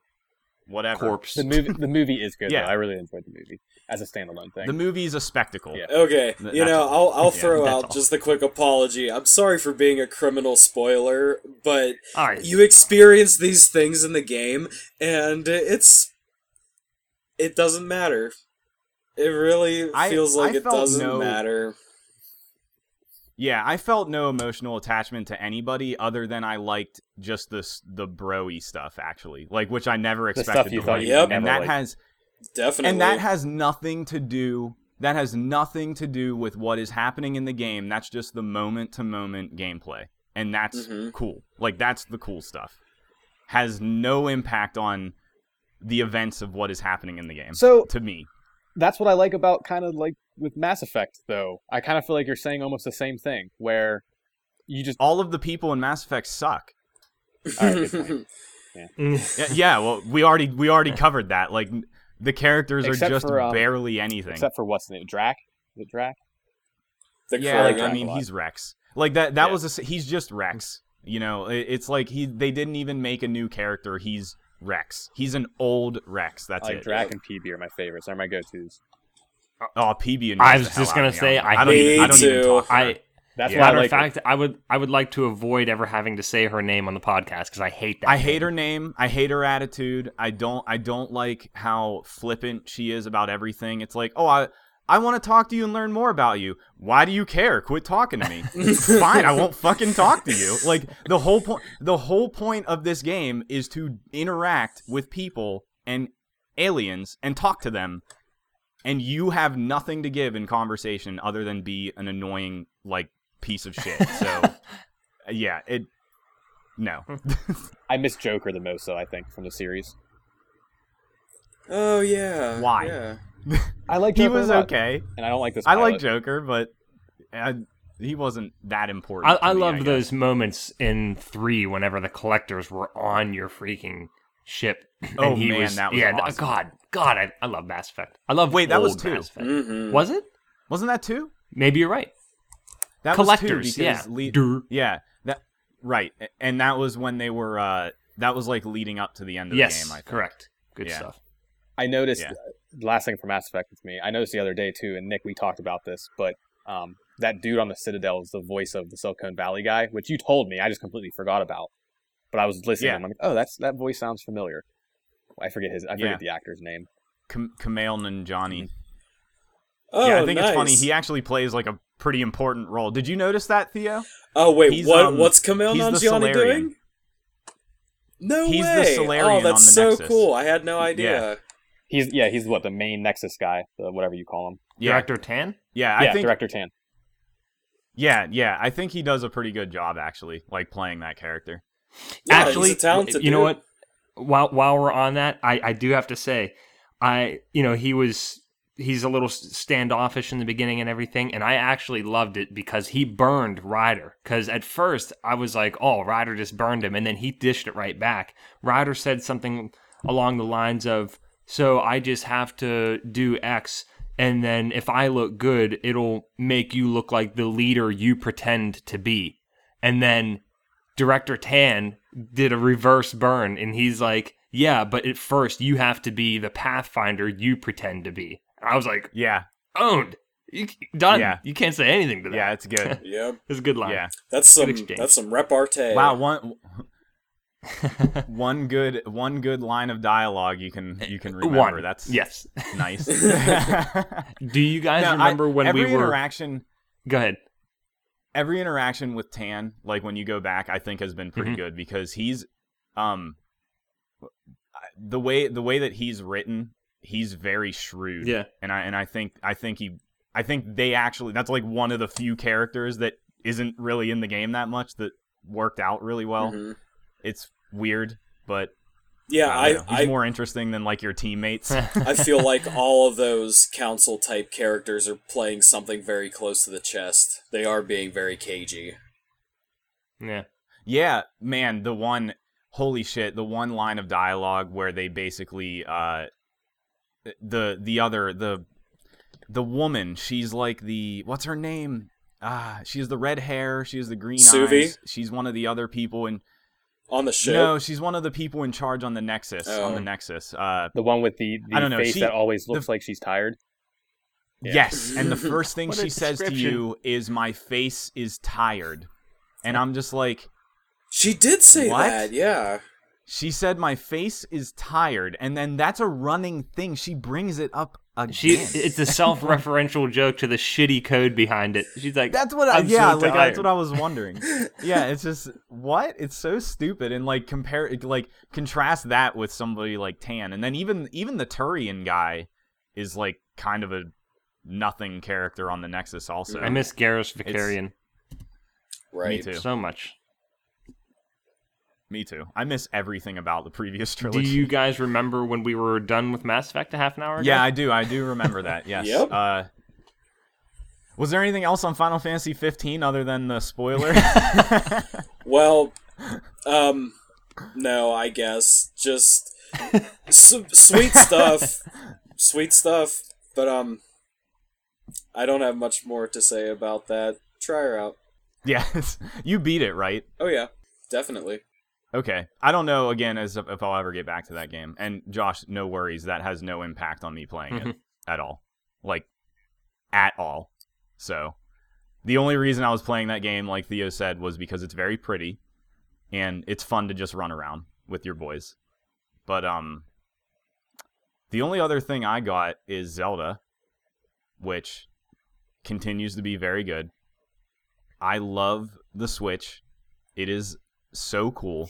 whatever. Corpse. The movie, the movie is good. Yeah, though. I really enjoyed the movie as a standalone thing. The movie is a spectacle. Yeah. Okay, Th- you know, all. I'll I'll yeah, throw out all. just a quick apology. I'm sorry for being a criminal spoiler, but right. you experience these things in the game, and it's it doesn't matter. It really feels I, like I it doesn't no, matter. Yeah, I felt no emotional attachment to anybody other than I liked just this the bro-y stuff, actually. Like, which I never expected to like. Yep. And that has definitely And that has nothing to do that has nothing to do with what is happening in the game. That's just the moment-to-moment gameplay. And that's mm-hmm. cool. Like, that's the cool stuff. Has no impact on the events of what is happening in the game. So to me, that's what I like about kind of like with Mass Effect, though. I kind of feel like you're saying almost the same thing, where you just all of the people in Mass Effect suck. All right, good point. Yeah. yeah, yeah. Well, we already we already covered that. Like the characters except are just for, um, barely anything, except for what's the name, Drack. Is it Drack? The yeah, like, I mean, he's Rex. Like that. That yeah. was a. He's just Rex. You know, it, it's like he. They didn't even make a new character. He's. Rex. He's an old Rex. That's like it. Drack and Peebee are my favorites. They're my go-tos. Oh, Peebee and I was just gonna say I, I don't even. I don't even talk to her. I. That's yeah. matter of like fact, it. I would. I would like to avoid ever having to say her name on the podcast because I hate that. I name. hate her name. I hate her attitude. I don't. I don't like how flippant she is about everything. It's like, oh, I. I want to talk to you and learn more about you. Why do you care? Quit talking to me. Fine, I won't fucking talk to you. Like the whole point the whole point of this game is to interact with people and aliens and talk to them. And you have nothing to give in conversation other than be an annoying like piece of shit. So yeah, it no. I miss Joker the most though, I think, from the series. Oh yeah. Why? Yeah. I like Joker. He was okay, and I don't like this pilot. I like Joker, but I, he wasn't that important. I, I loved those moments in three whenever the collectors were on your freaking ship. Oh man, was, that was yeah. Awesome. God, God, I, I love Mass Effect. I love wait, that was two. Mm-hmm. Was it? Wasn't that two? Maybe you're right. That collectors, was two yeah, le- yeah, that right, and that was when they were. Uh, that was like leading up to the end of yes, the game. I think. Correct. Good yeah. stuff. I noticed. Yeah. That, last thing for Mass Effect with me, I noticed the other day too, and Nick, we talked about this, but um, that dude on the Citadel is the voice of the Silicon Valley guy, which you told me, I just completely forgot about. But I was listening, yeah. and I'm like, oh, that's that voice sounds familiar. I forget his, I forget yeah. the actor's name. K- Kumail Nanjiani. Oh, yeah, I think nice. It's funny. He actually plays like a pretty important role. Did you notice that, Theo? Oh wait, he's, what? Um, what's Kumail Nanjiani doing? No he's way! He's the Solarian on the Nexus. Oh, that's so cool! I had no idea. Yeah. He's yeah, he's what the main Nexus guy, the, whatever you call him. Yeah. Director Tan? Yeah, I yeah, think Director Tan. Yeah, yeah, I think he does a pretty good job actually, like playing that character. Yeah, actually, he's a talented dude. You know what? While while we're on that, I, I do have to say, I you know he was he's a little standoffish in the beginning and everything, and I actually loved it because he burned Ryder. Because at first I was like, oh, Ryder just burned him, and then he dished it right back. Ryder said something along the lines of, so I just have to do X, and then if I look good, it'll make you look like the leader you pretend to be. And then Director Tan did a reverse burn, and he's like, yeah, but at first you have to be the Pathfinder you pretend to be. I was like, yeah, owned. You, done. Yeah. You can't say anything to that. Yeah, it's good. Yeah. It's a good line. Yeah. That's some, that's some repartee. Wow, one... one good one good line of dialogue you can you can remember. One. That's yes. nice. Do you guys now, remember I, when every we were interaction go ahead. Every interaction with Tan, like when you go back, I think has been pretty mm-hmm. good because he's um the way the way that he's written, he's very shrewd. Yeah. And I and I think I think he I think they actually that's like one of the few characters that isn't really in the game that much that worked out really well. Mm-hmm. It's weird, but yeah, you know, I, he's I, more interesting than like your teammates. I feel like all of those council type characters are playing something very close to the chest. They are being very cagey. Yeah, yeah, man. The one, holy shit, the one line of dialogue where they basically, uh, the the other the the woman, she's like the what's her name? Ah, she has the red hair. She has the green Suvi? eyes. She's one of the other people and. On the ship? No, she's one of the people in charge on the Nexus. Oh. On the Nexus, uh, the one with the, the I don't know, face she, that always looks the, like she's tired. Yeah. Yes, and the first thing she says to you is, "My face is tired," and I'm just like, "She did say what? that, yeah." She said, "My face is tired," and then that's a running thing. She brings it up again. She, it's a self-referential joke to the shitty code behind it. She's like, "That's what I, I'm yeah, so like tired. That's what I was wondering." Yeah, it's just what it's so stupid, and like compare, like contrast that with somebody like Tan, and then even even the Turian guy is like kind of a nothing character on the Nexus. Also, I miss Garrus Vicarion. It's, right, me too. So much. Me too. I miss everything about the previous trilogy. Do you guys remember when we were done with Mass Effect a half an hour ago? Yeah, I do. I do remember that, yes. Yep. Uh, was there anything else on Final Fantasy fifteen other than the spoiler? Well, um, no, I guess. Just su- sweet stuff. Sweet stuff. But um, I don't have much more to say about that. Try her out. Yes. You beat it, right? Oh, yeah. Definitely. Okay, I don't know, again, as if I'll ever get back to that game. And Josh, no worries, that has no impact on me playing it at all. Like, at all. So, the only reason I was playing that game, like Theo said, was because it's very pretty, and it's fun to just run around with your boys. But, um, the only other thing I got is Zelda, which continues to be very good. I love the Switch. It is so cool.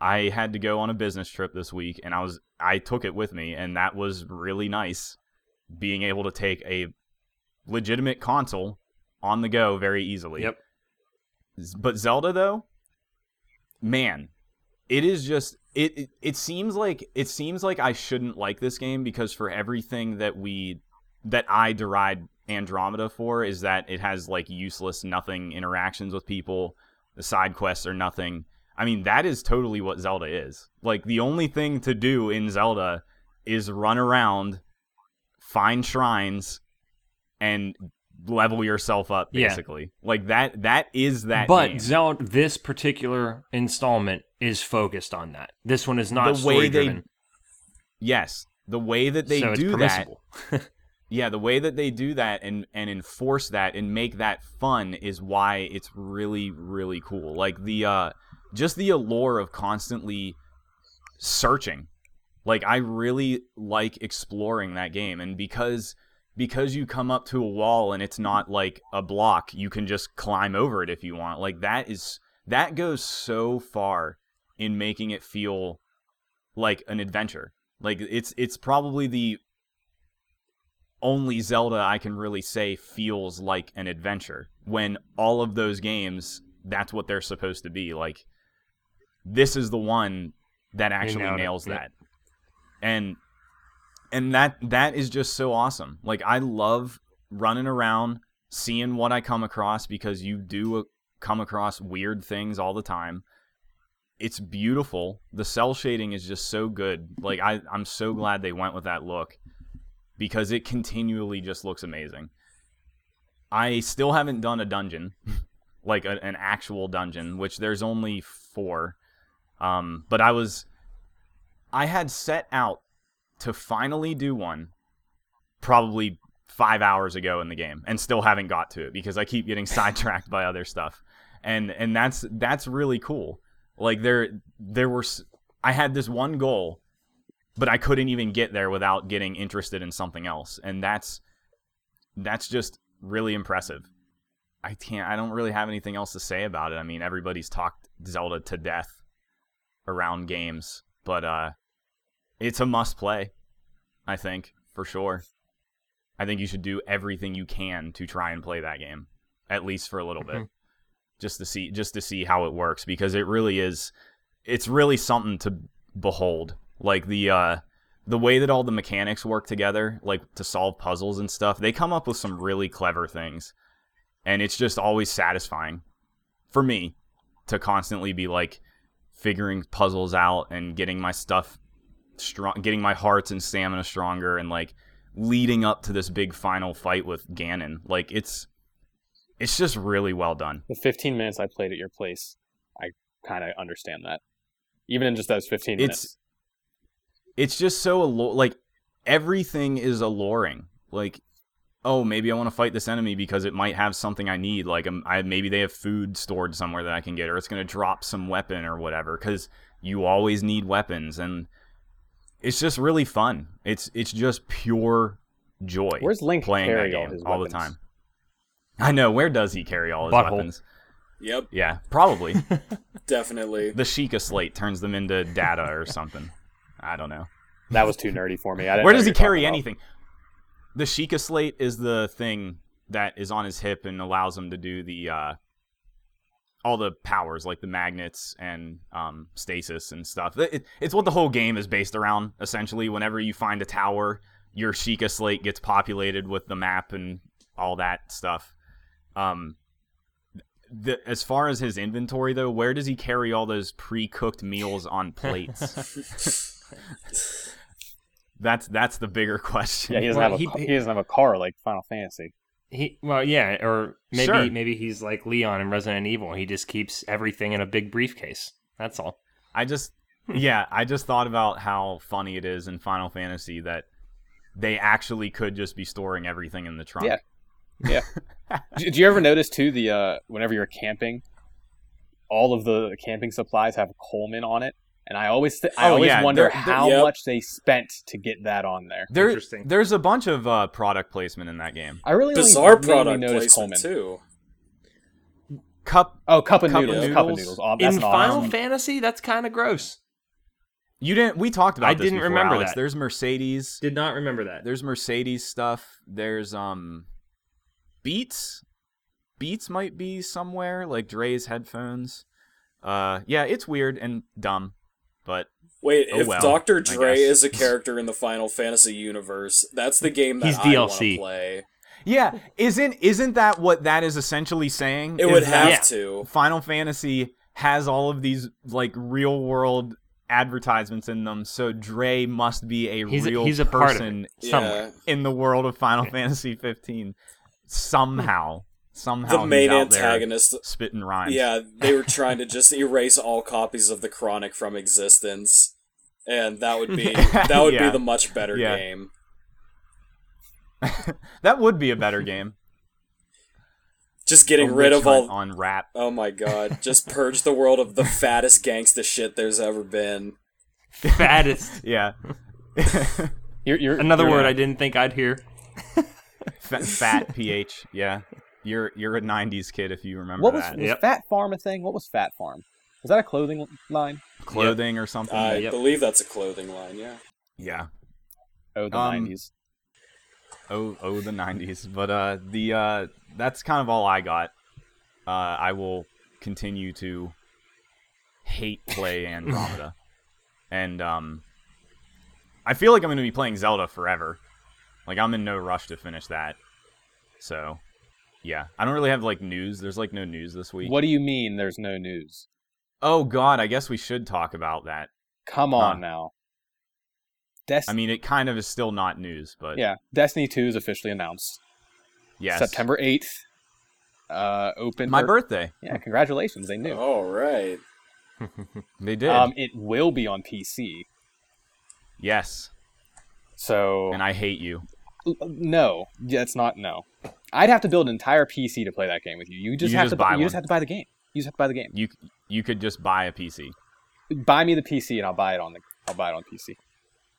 I had to go on a business trip this week, and I was I took it with me, and that was really nice, being able to take a legitimate console on the go very easily. Yep. But Zelda, though, man, it is just it, it. It seems like it seems like I shouldn't like this game, because for everything that we that I deride Andromeda for is that it has like useless nothing interactions with people. The side quests are nothing. I mean, that is totally what Zelda is. Like, the only thing to do in Zelda is run around, find shrines, and level yourself up, basically. Yeah. Like, that. that is that But game. Zelda, this particular installment is focused on that. This one is not the story-driven. Way they, yes. The way that they so do that... Yeah, the way that they do that and, and enforce that and make that fun is why it's really, really cool. Like, the uh, just the allure of constantly searching. Like, I really like exploring that game. And because because you come up to a wall and it's not, like, a block, you can just climb over it if you want. Like, that is that goes so far in making it feel like an adventure. Like, it's it's probably the... only Zelda I can really say feels like an adventure, when all of those games, that's what they're supposed to be. Like, this is the one that actually nails that. And and that that is just so awesome. Like, I love running around, seeing what I come across, because you do come across weird things all the time. It's beautiful. The cell shading is just so good. Like, I, I'm so glad they went with that look, because it continually just looks amazing. I still haven't done a dungeon, like a, an actual dungeon, which there's only four. Um, but I was... I had set out to finally do one probably five hours ago in the game, and still haven't got to it, because I keep getting sidetracked by other stuff. And and that's that's really cool. Like, there there were... I had this one goal, but I couldn't even get there without getting interested in something else. And that's that's just really impressive. I can't I don't really have anything else to say about it. I mean, everybody's talked Zelda to death around games, but uh, it's a must play, I think, for sure. I think you should do everything you can to try and play that game, at least for a little mm-hmm. bit. Just to see just to see how it works, because it really is it's really something to behold. Like, the uh, the way that all the mechanics work together, like, to solve puzzles and stuff, they come up with some really clever things. And it's just always satisfying for me to constantly be, like, figuring puzzles out and getting my stuff strong, getting my hearts and stamina stronger, and, like, leading up to this big final fight with Ganon. Like, it's it's just really well done. The fifteen minutes I played at your place, I kind of understand that. Even in just those fifteen minutes. It's, It's just so, allure- like, everything is alluring. Like, oh, maybe I want to fight this enemy because it might have something I need. Like, I, maybe they have food stored somewhere that I can get, or it's going to drop some weapon or whatever. Because you always need weapons, and it's just really fun. It's it's just pure joy. Where's Link playing carry that game all, his all the time? I know. Where does he carry all his Butthole. weapons? Yep. Yeah, probably. Definitely. The Sheikah Slate turns them into data or something. I don't know. That was too nerdy for me. I didn't Where does he carry anything? About. The Sheikah Slate is the thing that is on his hip and allows him to do the uh, all the powers, like the magnets and um, stasis and stuff. It, it, it's what the whole game is based around, essentially. Whenever you find a tower, your Sheikah Slate gets populated with the map and all that stuff. Um, the, as far as his inventory, though, where does he carry all those pre-cooked meals on plates? That's that's the bigger question. Yeah, he doesn't well, have a he, he doesn't have a car like Final Fantasy. He well, yeah, or maybe sure. maybe he's like Leon in Resident Evil. He just keeps everything in a big briefcase. That's all. I just yeah, I just thought about how funny it is in Final Fantasy that they actually could just be storing everything in the trunk. Yeah. Yeah. do, do you ever notice too the uh, whenever you're camping, all of the camping supplies have Coleman on it? And I always, th- I oh, always yeah. wonder they're, they're, how yep. much they spent to get that on there. There Interesting. There's a bunch of uh, product placement in that game. I really bizarre really, product really placement Coleman. too. Cup, oh, cup of cup noodles. noodles, cup of noodles. Oh, that's in Final awesome. Fantasy, that's kind of gross. You didn't. We talked about. I this didn't before, remember Alex. that. There's Mercedes. Did not remember that. There's Mercedes stuff. There's um, Beats. Beats might be somewhere like Dre's headphones. Uh, yeah, it's weird and dumb. But wait, oh if well, Doctor Dre is a character in the Final Fantasy universe, that's the game that He's I want to play. Yeah, isn't isn't that what that is essentially saying? It is would have to. Final Fantasy has all of these like real world advertisements in them, so Dre must be a he's real a, he's a person somewhere yeah. in the world of Final Fantasy fifteen somehow. Somehow the main antagonist spitting rhymes. Yeah, they were trying to just erase all copies of the Chronic from existence, and that would be that would yeah. be the much better yeah. game. That would be a better game. Just getting rid of all on rap. Oh my god! Just purge the world of the fattest gangsta shit there's ever been. Fattest, yeah. you're, you're another you're, word I didn't think I'd hear. Fat, fat ph, yeah. You're you're a nineties kid if you remember what was, that. Was yep. Fat Farm a thing? What was Fat Farm? Was that a clothing line? Clothing yep. or something? I yep. believe that's a clothing line, yeah. Yeah. Oh, the um, nineties. Oh, oh, the nineties. But uh, the uh, that's kind of all I got. Uh, I will continue to hate play Andromeda. And um, I feel like I'm going to be playing Zelda forever. Like, I'm in no rush to finish that. So... yeah, I don't really have, like, news. There's, like, no news this week. What do you mean there's no news? Oh, God, I guess we should talk about that. Come on, huh. now. Dest- I mean, it kind of is still not news, but... yeah, Destiny two is officially announced. Yes. September eighth. Uh, open... My her- birthday. Yeah, congratulations, they knew. All right. They did. Um, it will be on P C. Yes. So... and I hate you. No. Yeah, it's not no. I'd have to build an entire P C to play that game with you. You just you have just to buy you one. just have to buy the game. You just have to buy the game. You you could just buy a P C. Buy me the P C and I'll buy it on the I'll buy it on P C.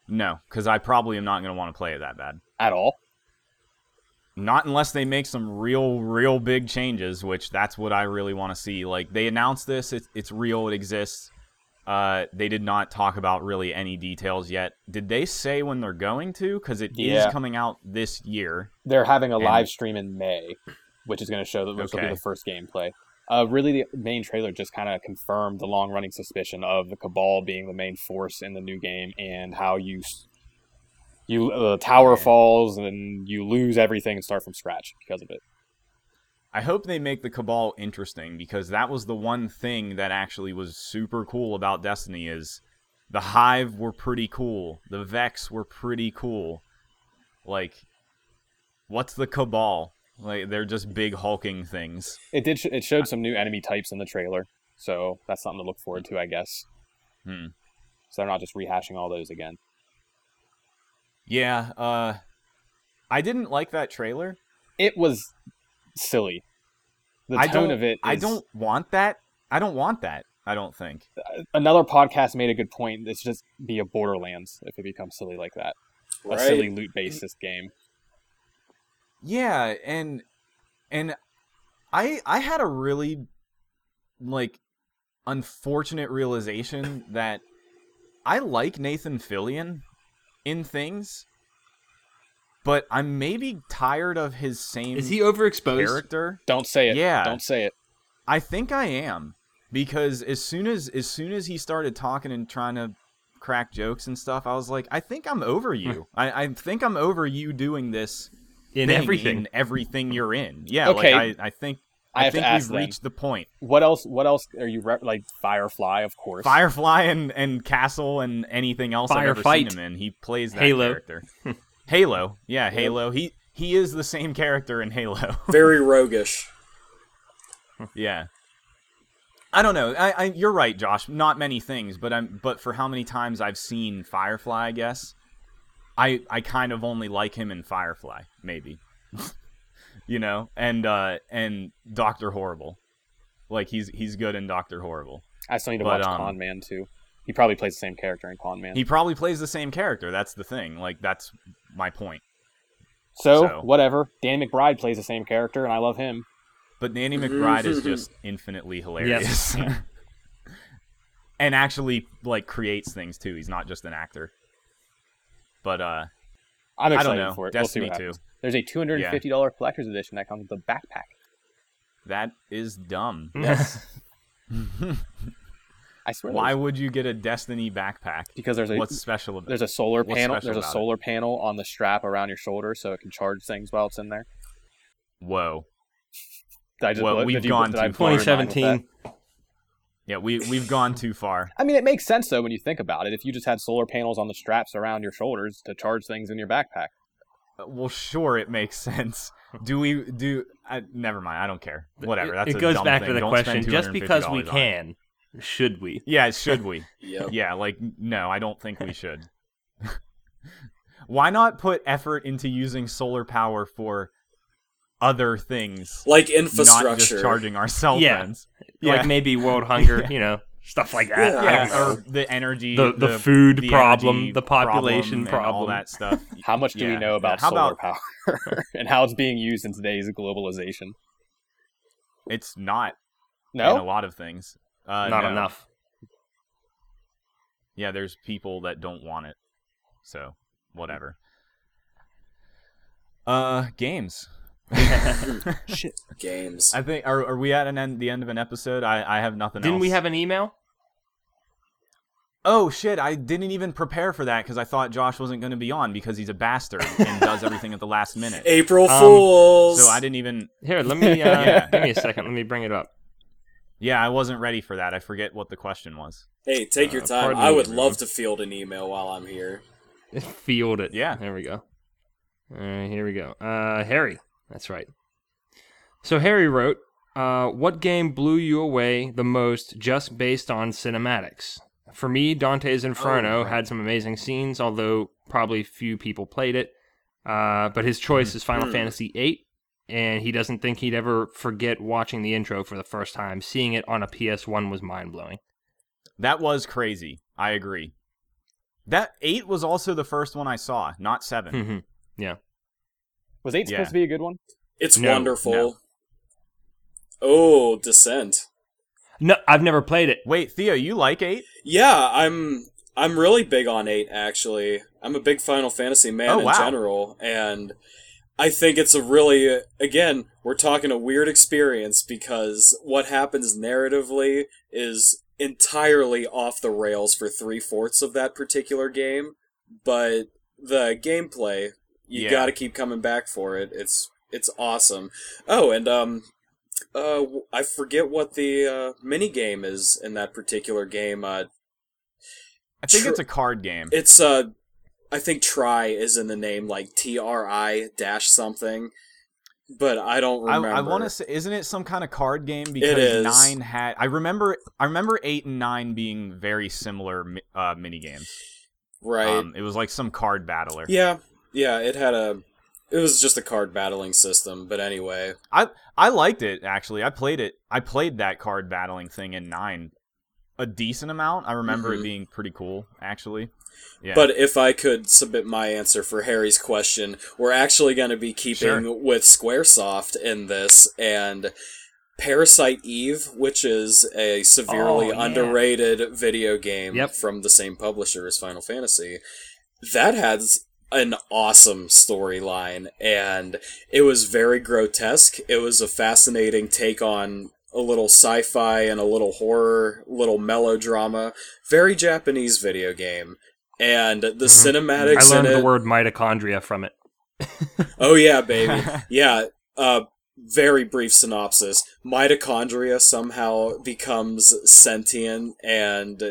No, because I probably am not going to want to play it that bad at all. Not unless they make some real real big changes, which that's what I really want to see. Like they announced this, it's it's real, it exists. Uh, they did not talk about really any details yet. Did they say when they're going to? Because it yeah. is coming out this year. They're having a and... live stream in May, which is going to show that this okay. will be the first gameplay. Uh, really, the main trailer just kind of confirmed the long-running suspicion of the Cabal being the main force in the new game, and how you you uh, tower falls and you lose everything and start from scratch because of it. I hope they make the Cabal interesting, because that was the one thing that actually was super cool about Destiny is the Hive were pretty cool. The Vex were pretty cool. Like, what's the Cabal? Like, they're just big hulking things. It did. Sh- it showed some new enemy types in the trailer, so that's something to look forward to, I guess. Hmm. So they're not just rehashing all those again. Yeah. Uh, I didn't like that trailer. It was... silly. The tone of it is... I don't want that. I don't want that. I don't think. Another podcast made a good point. It's just be a Borderlands if it becomes silly like that. Right. A silly loot-based game. Yeah, and and I I had a really like unfortunate realization that I like Nathan Fillion in things, but I'm maybe tired of his same Is he overexposed? Character. Don't say it. Yeah. Don't say it. I think I am. Because as soon as as soon as he started talking and trying to crack jokes and stuff, I was like, I think I'm over you. I, I think I'm over you doing this in everything, in everything you're in. Yeah, okay. Like I, I think I, I think we've them. reached the point. What else? What else are you re- like? Firefly, of course. Firefly and, and Castle and anything else Fire I've ever fight. seen him in. He plays that Halo. character. Halo, yeah, Halo. He he is the same character in Halo. Very roguish. Yeah. I don't know. I, I, you're right, Josh. Not many things, but I'm. But for how many times I've seen Firefly, I guess I, I kind of only like him in Firefly, maybe, you know. And uh, and Doctor Horrible, like he's he's good in Doctor Horrible. I still need to but, watch um, Con Man too. He probably plays the same character in Con Man. He probably plays the same character. That's the thing. Like that's my point. So, so. whatever. Danny McBride plays the same character, and I love him. But Nanny McBride is just infinitely hilarious. Yes. And actually, like, creates things, too. He's not just an actor. But, uh... I'm excited I don't know. for it. Destiny we'll two. There's a two hundred fifty dollars yeah. collector's edition that comes with a backpack. That is dumb. Yes. I swear. Why there's... would you get a Destiny backpack? Because there's a... What's special about it? There's a solar What's panel. There's a solar it? panel on the strap around your shoulder, so it can charge things while it's in there. Whoa. I just well, we've gone too far. twenty seventeen Yeah, we we've gone too far. I mean, it makes sense though when you think about it. If you just had solar panels on the straps around your shoulders to charge things in your backpack. Well, sure, it makes sense. Do we do? I, never mind. I don't care. Whatever. That's it a goes dumb back thing. to the don't question: just because we can, should we? Yeah, should we? Yep. Yeah, like no, I don't think we should. Why not put effort into using solar power for? Other things like infrastructure, not just charging our cell phones, yeah. yeah. like maybe world hunger, yeah. you know, stuff like that, yeah. yeah. or the energy, the, the, the food the problem, the population problem, problem. all that stuff. How much do yeah. we know about yeah. solar about... power and how it's being used in today's globalization? It's not. No, in a lot of things, uh, not no. enough. Yeah, there's people that don't want it, so whatever. Uh, games. Shit, games. I think are are we at an end, the end of an episode? I, I have nothing didn't else. Didn't we have an email? Oh shit! I didn't even prepare for that because I thought Josh wasn't going to be on because he's a bastard and does everything at the last minute. April um, Fools. So I didn't even. Here, let me. Uh, yeah. Give me a second. Let me bring it up. Yeah, I wasn't ready for that. I forget what the question was. Hey, take uh, your time. I would love to field an email while I'm here. Field it. Yeah. There we go. All right, here we go. Uh, Harry. That's right. So Harry wrote, uh, what game blew you away the most just based on cinematics? For me, Dante's Inferno oh, right. had some amazing scenes, although probably few people played it. Uh, but his choice mm-hmm. is Final mm-hmm. Fantasy eight, and he doesn't think he'd ever forget watching the intro for the first time. Seeing it on a P S one was mind-blowing. That was crazy. I agree. That eight was also the first one I saw, not seven. Mm-hmm. Yeah. Was eight supposed yeah. to be a good one? It's no, wonderful. No. Oh, Descent. No, I've never played it. Wait, Theo, you like eight? Yeah, I'm I'm really big on eight, actually. I'm a big Final Fantasy man oh, in wow. general, and I think it's a really, again, we're talking a weird experience because what happens narratively is entirely off the rails for three-fourths of that particular game, but the gameplay... You yeah. gotta keep coming back for it. It's it's awesome. Oh, and um, uh, I forget what the uh, mini game is in that particular game. Uh, I think tr- it's a card game. It's uh, I think try is in the name, like T R I dash something. But I don't remember. I, I want to say, isn't it some kind of card game? Because it is. Nine had. I remember. I remember eight and nine being very similar uh, mini games. Right. Um, it was like some card battler. Yeah. Yeah, it had a. It was just a card battling system, but anyway, I I liked it actually. I played it. I played that card battling thing in nine a decent amount. I remember mm-hmm. it being pretty cool, actually. Yeah. But if I could submit my answer for Harry's question, we're actually going to be keeping sure. with Squaresoft in this, and Parasite Eve, which is a severely oh, yeah. underrated video game yep. from the same publisher as Final Fantasy, that has an awesome storyline, and it was very grotesque. It was a fascinating take on a little sci-fi and a little horror, little melodrama. Very Japanese video game. And the mm-hmm. cinematics I learned in it, the word mitochondria from it. Oh, yeah, baby. Yeah, uh, very brief synopsis. Mitochondria somehow becomes sentient and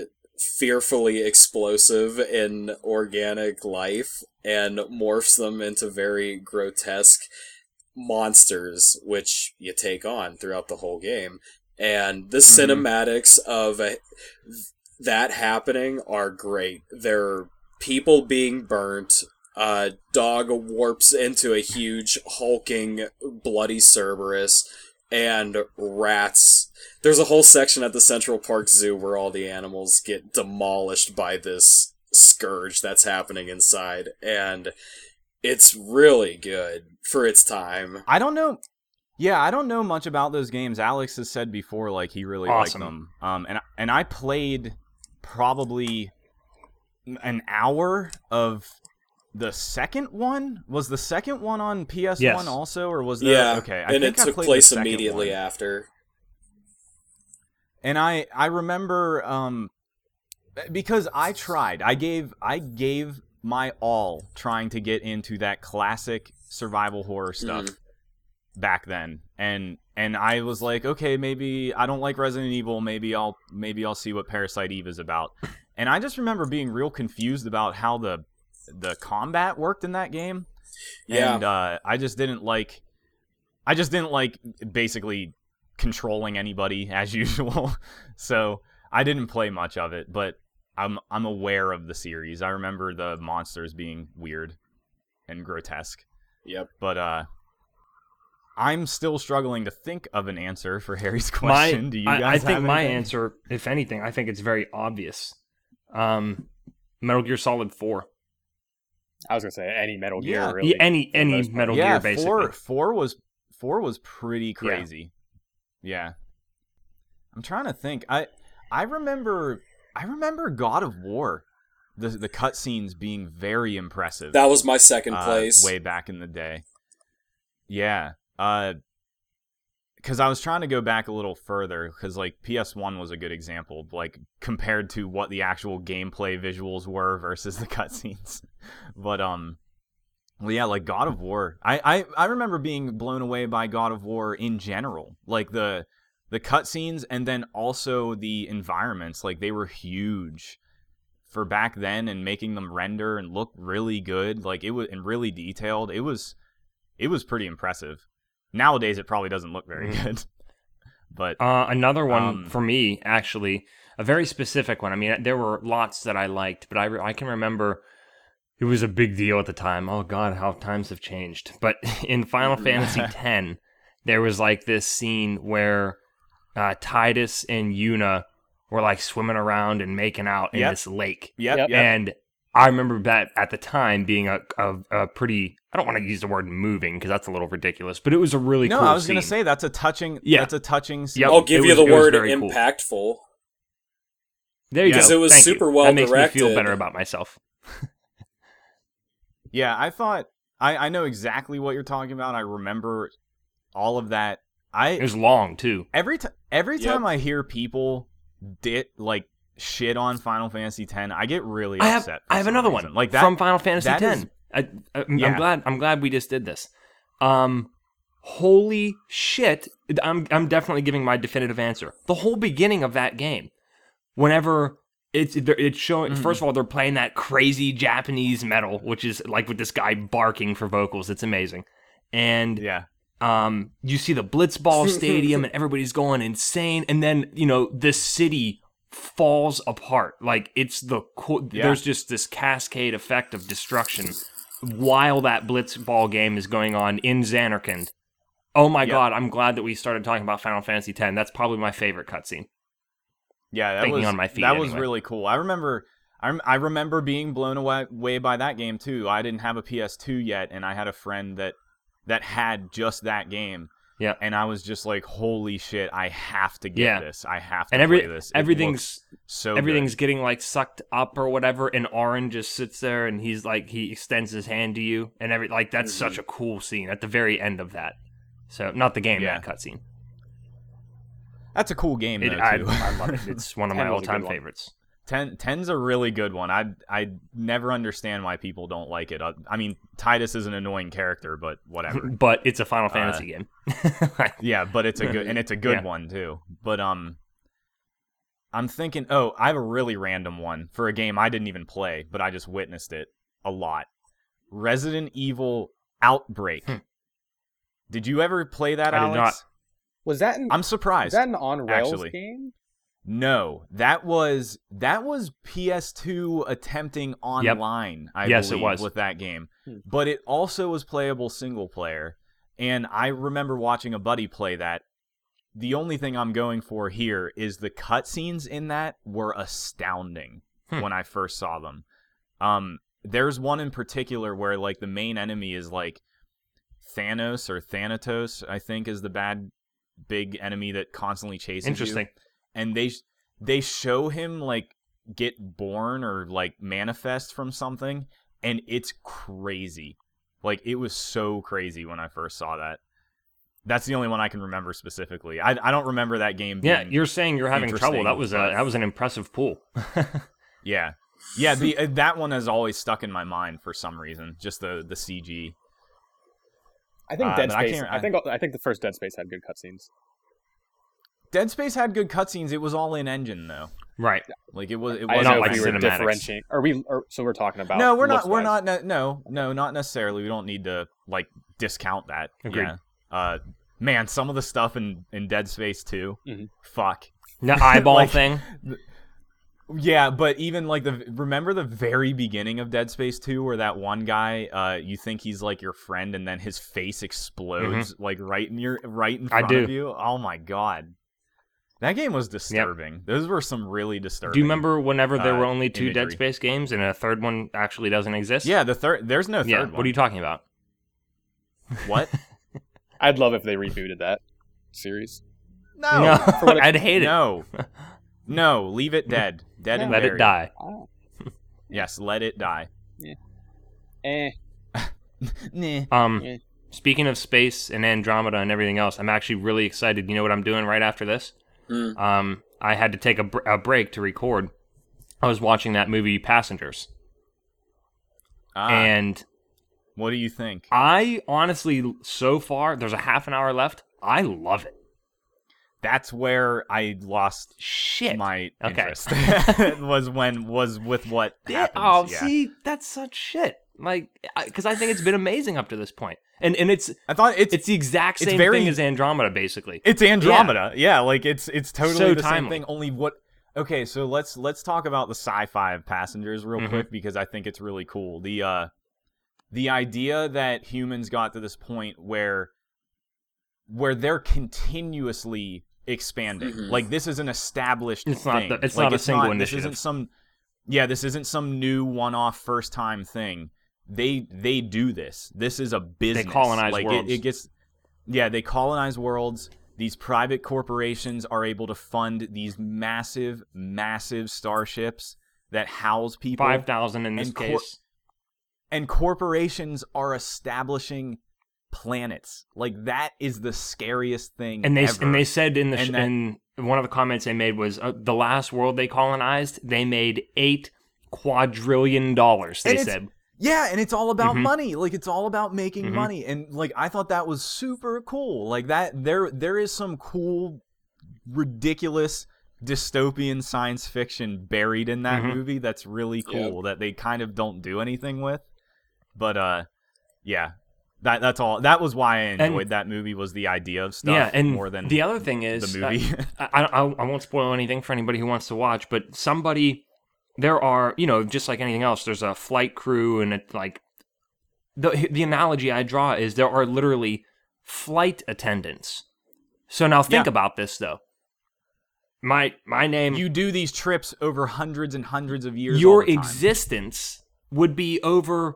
fearfully explosive in organic life and morphs them into very grotesque monsters, which you take on throughout the whole game. And the mm-hmm. cinematics of a, that happening are great. There are people being burnt, uh, dog warps into a huge hulking bloody Cerberus, and rats. There's a whole section at the Central Park Zoo where all the animals get demolished by this scourge that's happening inside, and it's really good for its time. I don't know. Yeah, I don't know much about those games. Alex has said before, like, he really awesome. liked them. Um, and, and I played probably an hour of the second one. Was the second one on P S one yes. also? Or was there? Yeah, okay, I and think it I took place immediately one. after. And I, I remember, um, because I tried. I gave I gave... my all trying to get into that classic survival horror stuff mm-hmm. back then, and and I was like, okay, maybe I don't like Resident Evil, maybe I'll maybe I'll see what Parasite Eve is about. And I just remember being real confused about how the the combat worked in that game. Yeah. And uh, I just didn't like I just didn't like basically controlling anybody as usual. So I didn't play much of it, but I'm I'm aware of the series. I remember the monsters being weird and grotesque. Yep. But uh, I'm still struggling to think of an answer for Harry's question. My, Do you guys? I, I think have my answer, if anything, I think it's very obvious. Um, Metal Gear Solid four. I was gonna say any Metal Gear. Yeah. Really, yeah, any any Metal yeah, Gear. Basically, four four was four was pretty crazy. Yeah. yeah. I'm trying to think. I I remember. I remember God of War, the the cutscenes being very impressive. That was my second uh, place. Way back in the day. Yeah. Because uh, I was trying to go back a little further, because like, P S one was a good example, like compared to what the actual gameplay visuals were versus the cutscenes. But um, well, yeah, like God of War. I, I, I remember being blown away by God of War in general. Like the... The cutscenes, and then also the environments, like they were huge for back then, and making them render and look really good, like it was, and really detailed. It was, it was pretty impressive. Nowadays, it probably doesn't look very good. But uh, another one um, for me, actually, a very specific one. I mean, there were lots that I liked, but I re- I can remember it was a big deal at the time. Oh God, how times have changed! But in Final Fantasy X, there was like this scene where Uh, Tidus and Yuna were like swimming around and making out in yep. this lake. Yep. yep. And I remember that at the time being a, a, a pretty, I don't want to use the word moving because that's a little ridiculous, but it was a really no, cool scene. No, I was going to say that's a touching, yeah. that's a touching scene. Yep. I'll give it you was, the word impactful. Cool. There you yeah. go. Because it was Thank super you. well that directed. That makes me feel better about myself. yeah, I thought, I, I know exactly what you're talking about. I remember all of that. I, it was long too. Every time, every time yep. I hear people dit like shit on Final Fantasy X, I get really I upset. Have, I have another reason. one like that, from Final Fantasy X. Is, I, I, yeah. I'm glad. I'm glad we just did this. Um, holy shit! I'm I'm definitely giving my definitive answer. The whole beginning of that game, whenever it's it's showing. Mm-hmm. First of all, they're playing that crazy Japanese metal, which is like with this guy barking for vocals. It's amazing, and yeah. Um, you see the Blitzball Stadium and everybody's going insane. And then, you know, this city falls apart. Like it's the, co- yeah. there's just this cascade effect of destruction while that Blitzball game is going on in Xanarkand. Oh my yeah. God. I'm glad that we started talking about Final Fantasy X. That's probably my favorite cutscene. yeah, that was on my feet. That anyway. was really cool. I remember, I I remember being blown away, away by that game too. I didn't have a P S two yet, and I had a friend that that had just that game. Yeah, and I was just like, "Holy shit! I have to get yeah. this. I have to and every, play this." It everything's so everything's good. Getting like sucked up or whatever, and Orin just sits there, and he's like, he extends his hand to you, and every like that's mm-hmm. such a cool scene at the very end of that. So not the game, yeah. that cutscene. That's a cool game. It, though, I, too. I love it. It's one of my all-time favorites. Ten, ten's a really good one. I I never understand why people don't like it. I, I mean, Tidus is an annoying character, but whatever. But it's a Final Fantasy uh, game. Yeah, but it's a good and it's a good yeah. one too. But um, I'm thinking. Oh, I have a really random one for a game I didn't even play, but I just witnessed it a lot. Resident Evil Outbreak. Hmm. Did you ever play that, I Alex? I did not. Was that an, I'm surprised. Was that an on-rails actually. game? No, that was that was P S two attempting online, yep. I yes, believe, it was. with that game. Hmm. But it also was playable single-player, and I remember watching a buddy play that. The only thing I'm going for here is the cutscenes in that were astounding hmm. when I first saw them. Um, there's one in particular where like the main enemy is like Thanos or Thanatos, I think is the bad... big enemy that constantly chases Interesting. you. And they they show him like get born or like manifest from something, and it's crazy. Like it was so crazy when I first saw that. That's the only one I can remember specifically. I I don't remember that game being Yeah, you're saying you're having trouble. That was a that was an impressive pool. yeah. Yeah, the uh, that one has always stuck in my mind for some reason, just the the C G. I think uh, Dead Space. I, I think I think the first Dead Space had good cutscenes. Dead Space had good cutscenes. It was all in engine though, right? Like it was. It was not like we were differentiating. Are we? Are, so we're talking about. No, we're not. We're not. No, no, not necessarily. We don't need to like discount that. Agreed. Yeah. Uh, man, some of the stuff in, in Dead Space two. Mm-hmm. Fuck. The eyeball like, thing. Th- Yeah, but even like the remember the very beginning of Dead Space two where that one guy uh you think he's like your friend and then his face explodes mm-hmm. like right in your right in front I do. of you. Oh my god. That game was disturbing. Yep. Those were some really disturbing. Do you remember whenever there uh, were only two imagery. Dead Space games and a third one actually doesn't exist? Yeah, the third there's no third yeah, one. What are you talking about? What? I'd love if they rebooted that series. No. no. It, I'd hate it. No. No, leave it dead. Dead yeah. and buried. Let it die. Oh. Yes, let it die. Yeah. Eh. nah. Um, yeah. Speaking of space and Andromeda and everything else, I'm actually really excited. You know what I'm doing right after this? Mm. Um, I had to take a, br- a break to record. I was watching that movie, Passengers. Ah. And... What do you think? I honestly, so far, there's a half an hour left. I love it. That's where I lost Shit. my interest. Okay. was when was with what happens. Oh, yeah. See, that's such shit. Like, because I, I think it's been amazing up to this point, and and it's I thought it's it's the exact same very, thing as Andromeda, basically. It's Andromeda, yeah. yeah like it's it's totally so the timely. same thing. Only what? Okay, so let's let's talk about the sci-fi of Passengers real mm-hmm. quick because I think it's really cool. The uh, the idea that humans got to this point where where they're continuously expanding. Mm-hmm. Like this is an established it's thing. Not the, it's like, not it's a single not, initiative. This isn't some, yeah, this isn't some new one-off first-time thing. They they do this. This is a business. They colonize like, worlds. It, it gets, yeah, they colonize worlds. These private corporations are able to fund these massive, massive starships that house people. five thousand in this and cor- case. And corporations are establishing planets. Like that is the scariest thing and they ever. and they said in the sh- that, and one of the comments they made was uh, the last world they colonized they made eight quadrillion dollars, they said. Yeah, and it's all about mm-hmm. money. Like it's all about making mm-hmm. money, and like I thought that was super cool. Like that there there is some cool ridiculous dystopian science fiction buried in that mm-hmm. movie that's really cool yeah. that they kind of don't do anything with, but uh yeah That that's all. That was why I enjoyed and, that movie was the idea of stuff yeah, and more than the other thing is the movie. I, I I won't spoil anything for anybody who wants to watch, but somebody there are you know just like anything else. There's a flight crew and it's like the the analogy I draw is there are literally flight attendants. So now think yeah. about this though. My my name. You do these trips over hundreds and hundreds of years. Your existence would be over.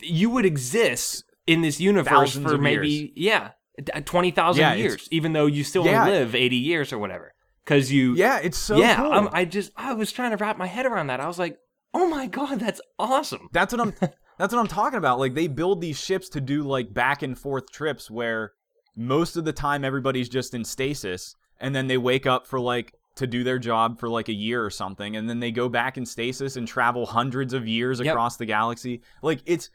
You would exist in this universe for maybe yeah twenty thousand yeah, years, even though you still yeah. live eighty years or whatever. Because you yeah, it's so yeah. Cool. I'm, I just I was trying to wrap my head around that. I was like, oh my god, that's awesome. That's what I'm. That's what I'm talking about. Like, they build these ships to do like back and forth trips where most of the time everybody's just in stasis, and then they wake up for like to do their job for like a year or something, and then they go back in stasis and travel hundreds of years yep. across the galaxy. Like, it's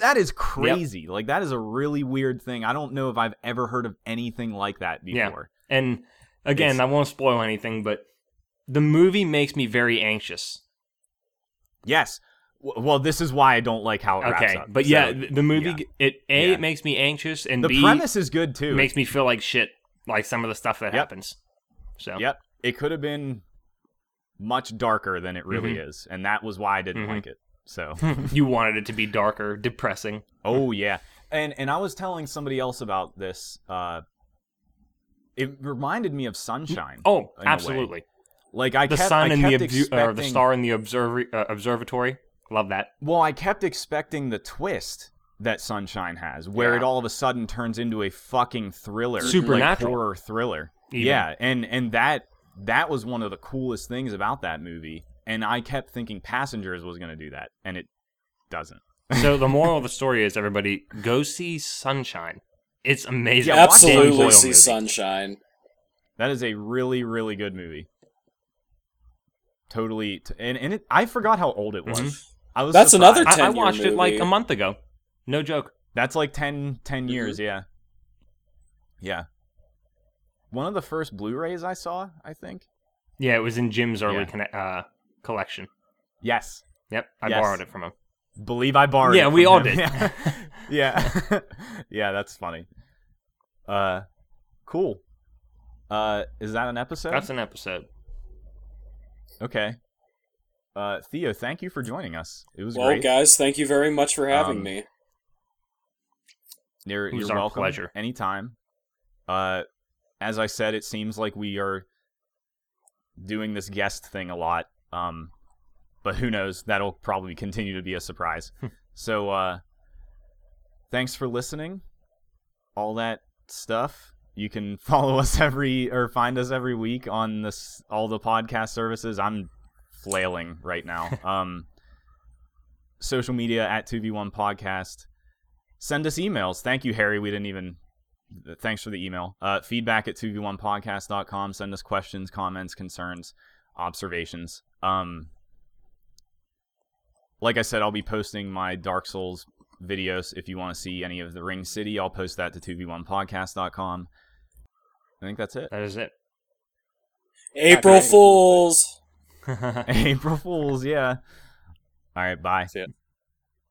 that is crazy. Yep. Like, that is a really weird thing. I don't know if I've ever heard of anything like that before. Yeah. And again, it's, I won't spoil anything, but the movie makes me very anxious. Yes. Well, this is why I don't like how it wraps okay, up. But so, yeah, the movie, yeah. it A, yeah. it makes me anxious, and the B, premise is good, too. Makes me feel like shit, like some of the stuff that yep. happens. So Yep. It could have been much darker than it really mm-hmm. is, and that was why I didn't mm-hmm. like it. So you wanted it to be darker, depressing. Oh, yeah. And and I was telling somebody else about this. Uh, it reminded me of Sunshine. Oh, absolutely. Like, I the kept, sun I and kept the obvu- expecting... or the star in the observ- uh, observatory. Love that. Well, I kept expecting the twist that Sunshine has, where yeah. it all of a sudden turns into a fucking thriller, supernatural like horror thriller. Even. Yeah, and and that that was one of the coolest things about that movie. And I kept thinking Passengers was going to do that, and it doesn't. So the moral of the story is, everybody go see Sunshine. It's amazing. Yeah, absolutely see movie. Sunshine. That is a really really good movie. Totally, t- and and it, I forgot how old it was. Mm-hmm. I was That's surprised. another ten I, I watched movie. It like a month ago. No joke. That's like ten, ten years, mm-hmm. yeah. Yeah. One of the first Blu-rays I saw, I think. Yeah, it was in Jim's early yeah. conne- uh, collection. Yes. Yep, I yes. borrowed it from him. Believe I borrowed yeah, it from him. Yeah, we all did. Yeah, yeah. yeah, that's funny. Uh, cool. Uh, is that an episode? That's an episode. Okay. Uh, Theo, thank you for joining us. It was well, great. Well, guys, thank you very much for having um, me. You're, you're welcome. Pleasure. Anytime. Uh, as I said, it seems like we are doing this guest thing a lot, um, but who knows? That'll probably continue to be a surprise. So, uh, thanks for listening. All that stuff. You can follow us every, or find us every week on this all the podcast services. I'm flailing right now. Um, social media at two v one podcast. Send us emails. Thank you, Harry. We didn't even... Thanks for the email. Uh, feedback at two v one podcast dot com. Send us questions, comments, concerns, observations. Um, like I said, I'll be posting my Dark Souls videos. If you want to see any of the Ring City, I'll post that to two v one podcast dot com. I think that's it. That is it. April Fools! April Fools, yeah. All right, bye. See ya.